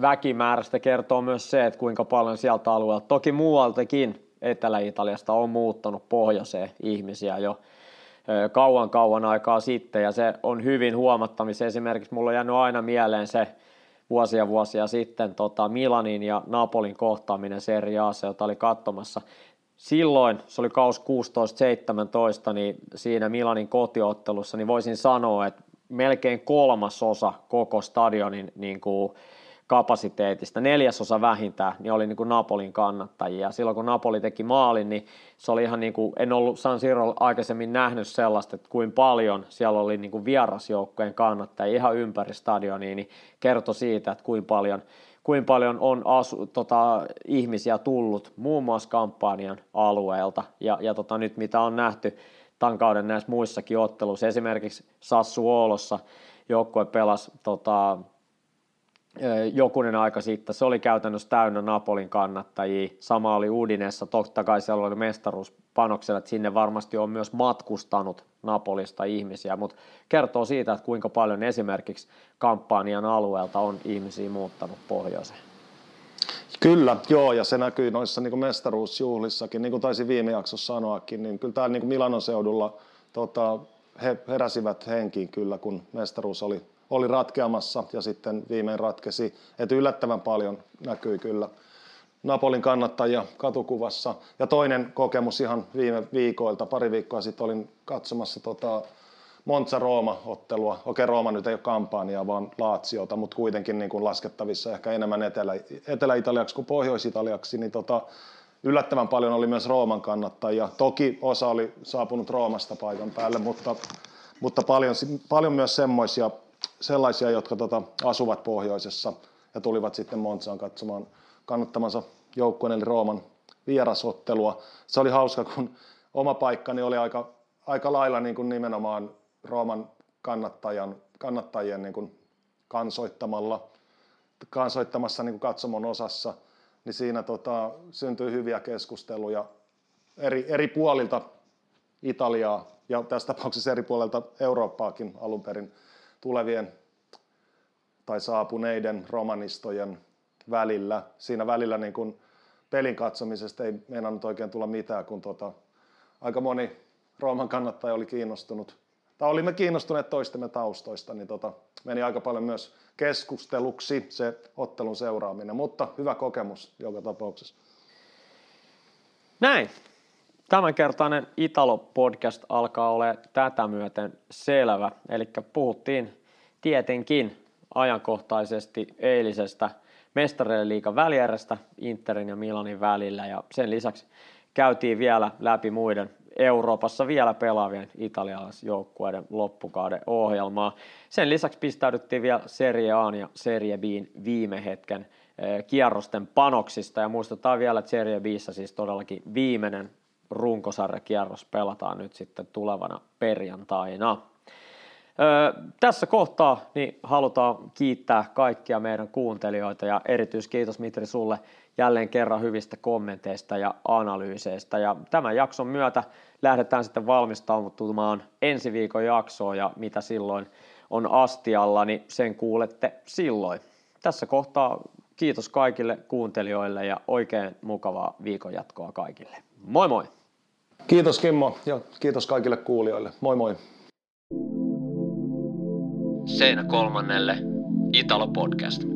väkimäärästä kertoo myös se, että kuinka paljon sieltä alueelta, toki muualtakin Etelä-Italiasta on muuttanut pohjoiseen ihmisiä jo kauan aikaa sitten, ja se on hyvin huomattamissa. Esimerkiksi mulla on jäänyt aina mieleen se vuosia sitten Milanin ja Napolin kohtaaminen Serie A:ssa, jota oli katsomassa. Silloin, se oli kausi 16-17, niin siinä Milanin kotiottelussa, niin voisin sanoa, että melkein 1/3 koko stadionin niin kuin kapasiteetista, 4/4 vähintään, niin oli niin kuin Napolin kannattajia. Silloin kun Napoli teki maalin, niin se oli ihan niin kuin, en ollut San Sirolla aikaisemmin nähnyt sellaista, että kuin paljon siellä oli niin kuin vierasjoukkojen kannattajia ihan ympäri stadionia, niin kertoi siitä, että kuin paljon on ihmisiä tullut muun muassa kampanjan alueelta, ja nyt mitä on nähty tämän kauden näissä muissakin otteluissa, esimerkiksi Sassuolossa joukkue pelasi jokunen aika sitten, se oli käytännössä täynnä Napolin kannattajia, sama oli Udinessa, totta kai siellä oli mestaruuspanoksella, että sinne varmasti on myös matkustanut Napolista ihmisiä, mutta kertoo siitä, että kuinka paljon esimerkiksi kampanjan alueelta on ihmisiä muuttanut pohjoiseen. Kyllä, joo, ja se näkyy noissa niin kuin mestaruusjuhlissakin, niin kuin taisin viime jaksossa sanoakin, niin kyllä täällä niin kuin Milanon seudulla he heräsivät henkiin kyllä, kun mestaruus oli ratkeamassa ja sitten viimein ratkesi, että yllättävän paljon näkyy kyllä Napolin kannattajia katukuvassa. Ja toinen kokemus ihan viime viikoilta, pari viikkoa sitten olin katsomassa Monza-Rooma-ottelua. Okei, Rooma nyt ei ole kampanjaa, vaan Laziota, mutta kuitenkin niin kuin laskettavissa ehkä enemmän Etelä-Italiaksi kuin Pohjois-Italiaksi, niin yllättävän paljon oli myös Rooman kannattajia. Toki osa oli saapunut Roomasta paikan päälle, mutta paljon myös sellaisia, jotka asuvat pohjoisessa ja tulivat sitten Monzaan katsomaan kannattamansa joukkueen eli Rooman vierasottelua. Se oli hauska, kun oma paikkani oli aika lailla niin kuin nimenomaan Rooman kannattajien niin kuin kansoittamassa niin kuin katsomon osassa, niin siinä syntyy hyviä keskusteluja eri puolilta Italiaa ja tässä tapauksessa eri puolilta Eurooppaakin alun perin tulevien tai saapuneiden romanistojen välillä. Siinä välillä niin kuin pelin katsomisesta ei meinannut oikein tulla mitään, kun aika moni Rooman kannattaja oli kiinnostunut, tai olimme kiinnostuneet toistemme taustoista, niin meni aika paljon myös keskusteluksi se ottelun seuraaminen, mutta hyvä kokemus joka tapauksessa. Näin. Tämänkertainen Italo-podcast alkaa olemaan tätä myöten selvä, eli puhuttiin tietenkin ajankohtaisesti eilisestä Mestarien liigan välierästä Interin ja Milanin välillä, ja sen lisäksi käytiin vielä läpi muiden Euroopassa vielä pelaavien italialaisjoukkueiden loppukauden ohjelmaa. Sen lisäksi pistäydyttiin vielä Serie A:n ja Serie B:n viime hetken kierrosten panoksista, ja muistetaan vielä, että Serie B:ssä siis todellakin viimeinen runkosarjakierros pelataan nyt sitten tulevana perjantaina. Tässä kohtaa niin halutaan kiittää kaikkia meidän kuuntelijoita, ja erityiskiitos Mitri sulle jälleen kerran hyvistä kommenteista ja analyyseistä, ja tämän jakson myötä lähdetään sitten valmistautumaan ensi viikon jaksoon, ja mitä silloin on astialla, niin sen kuulette silloin. Tässä kohtaa kiitos kaikille kuuntelijoille ja oikein mukavaa viikonjatkoa kaikille. Moi moi! Kiitos Kimmo ja kiitos kaikille kuulijoille. Moi moi! Seinä kolmannelle Italo Podcast.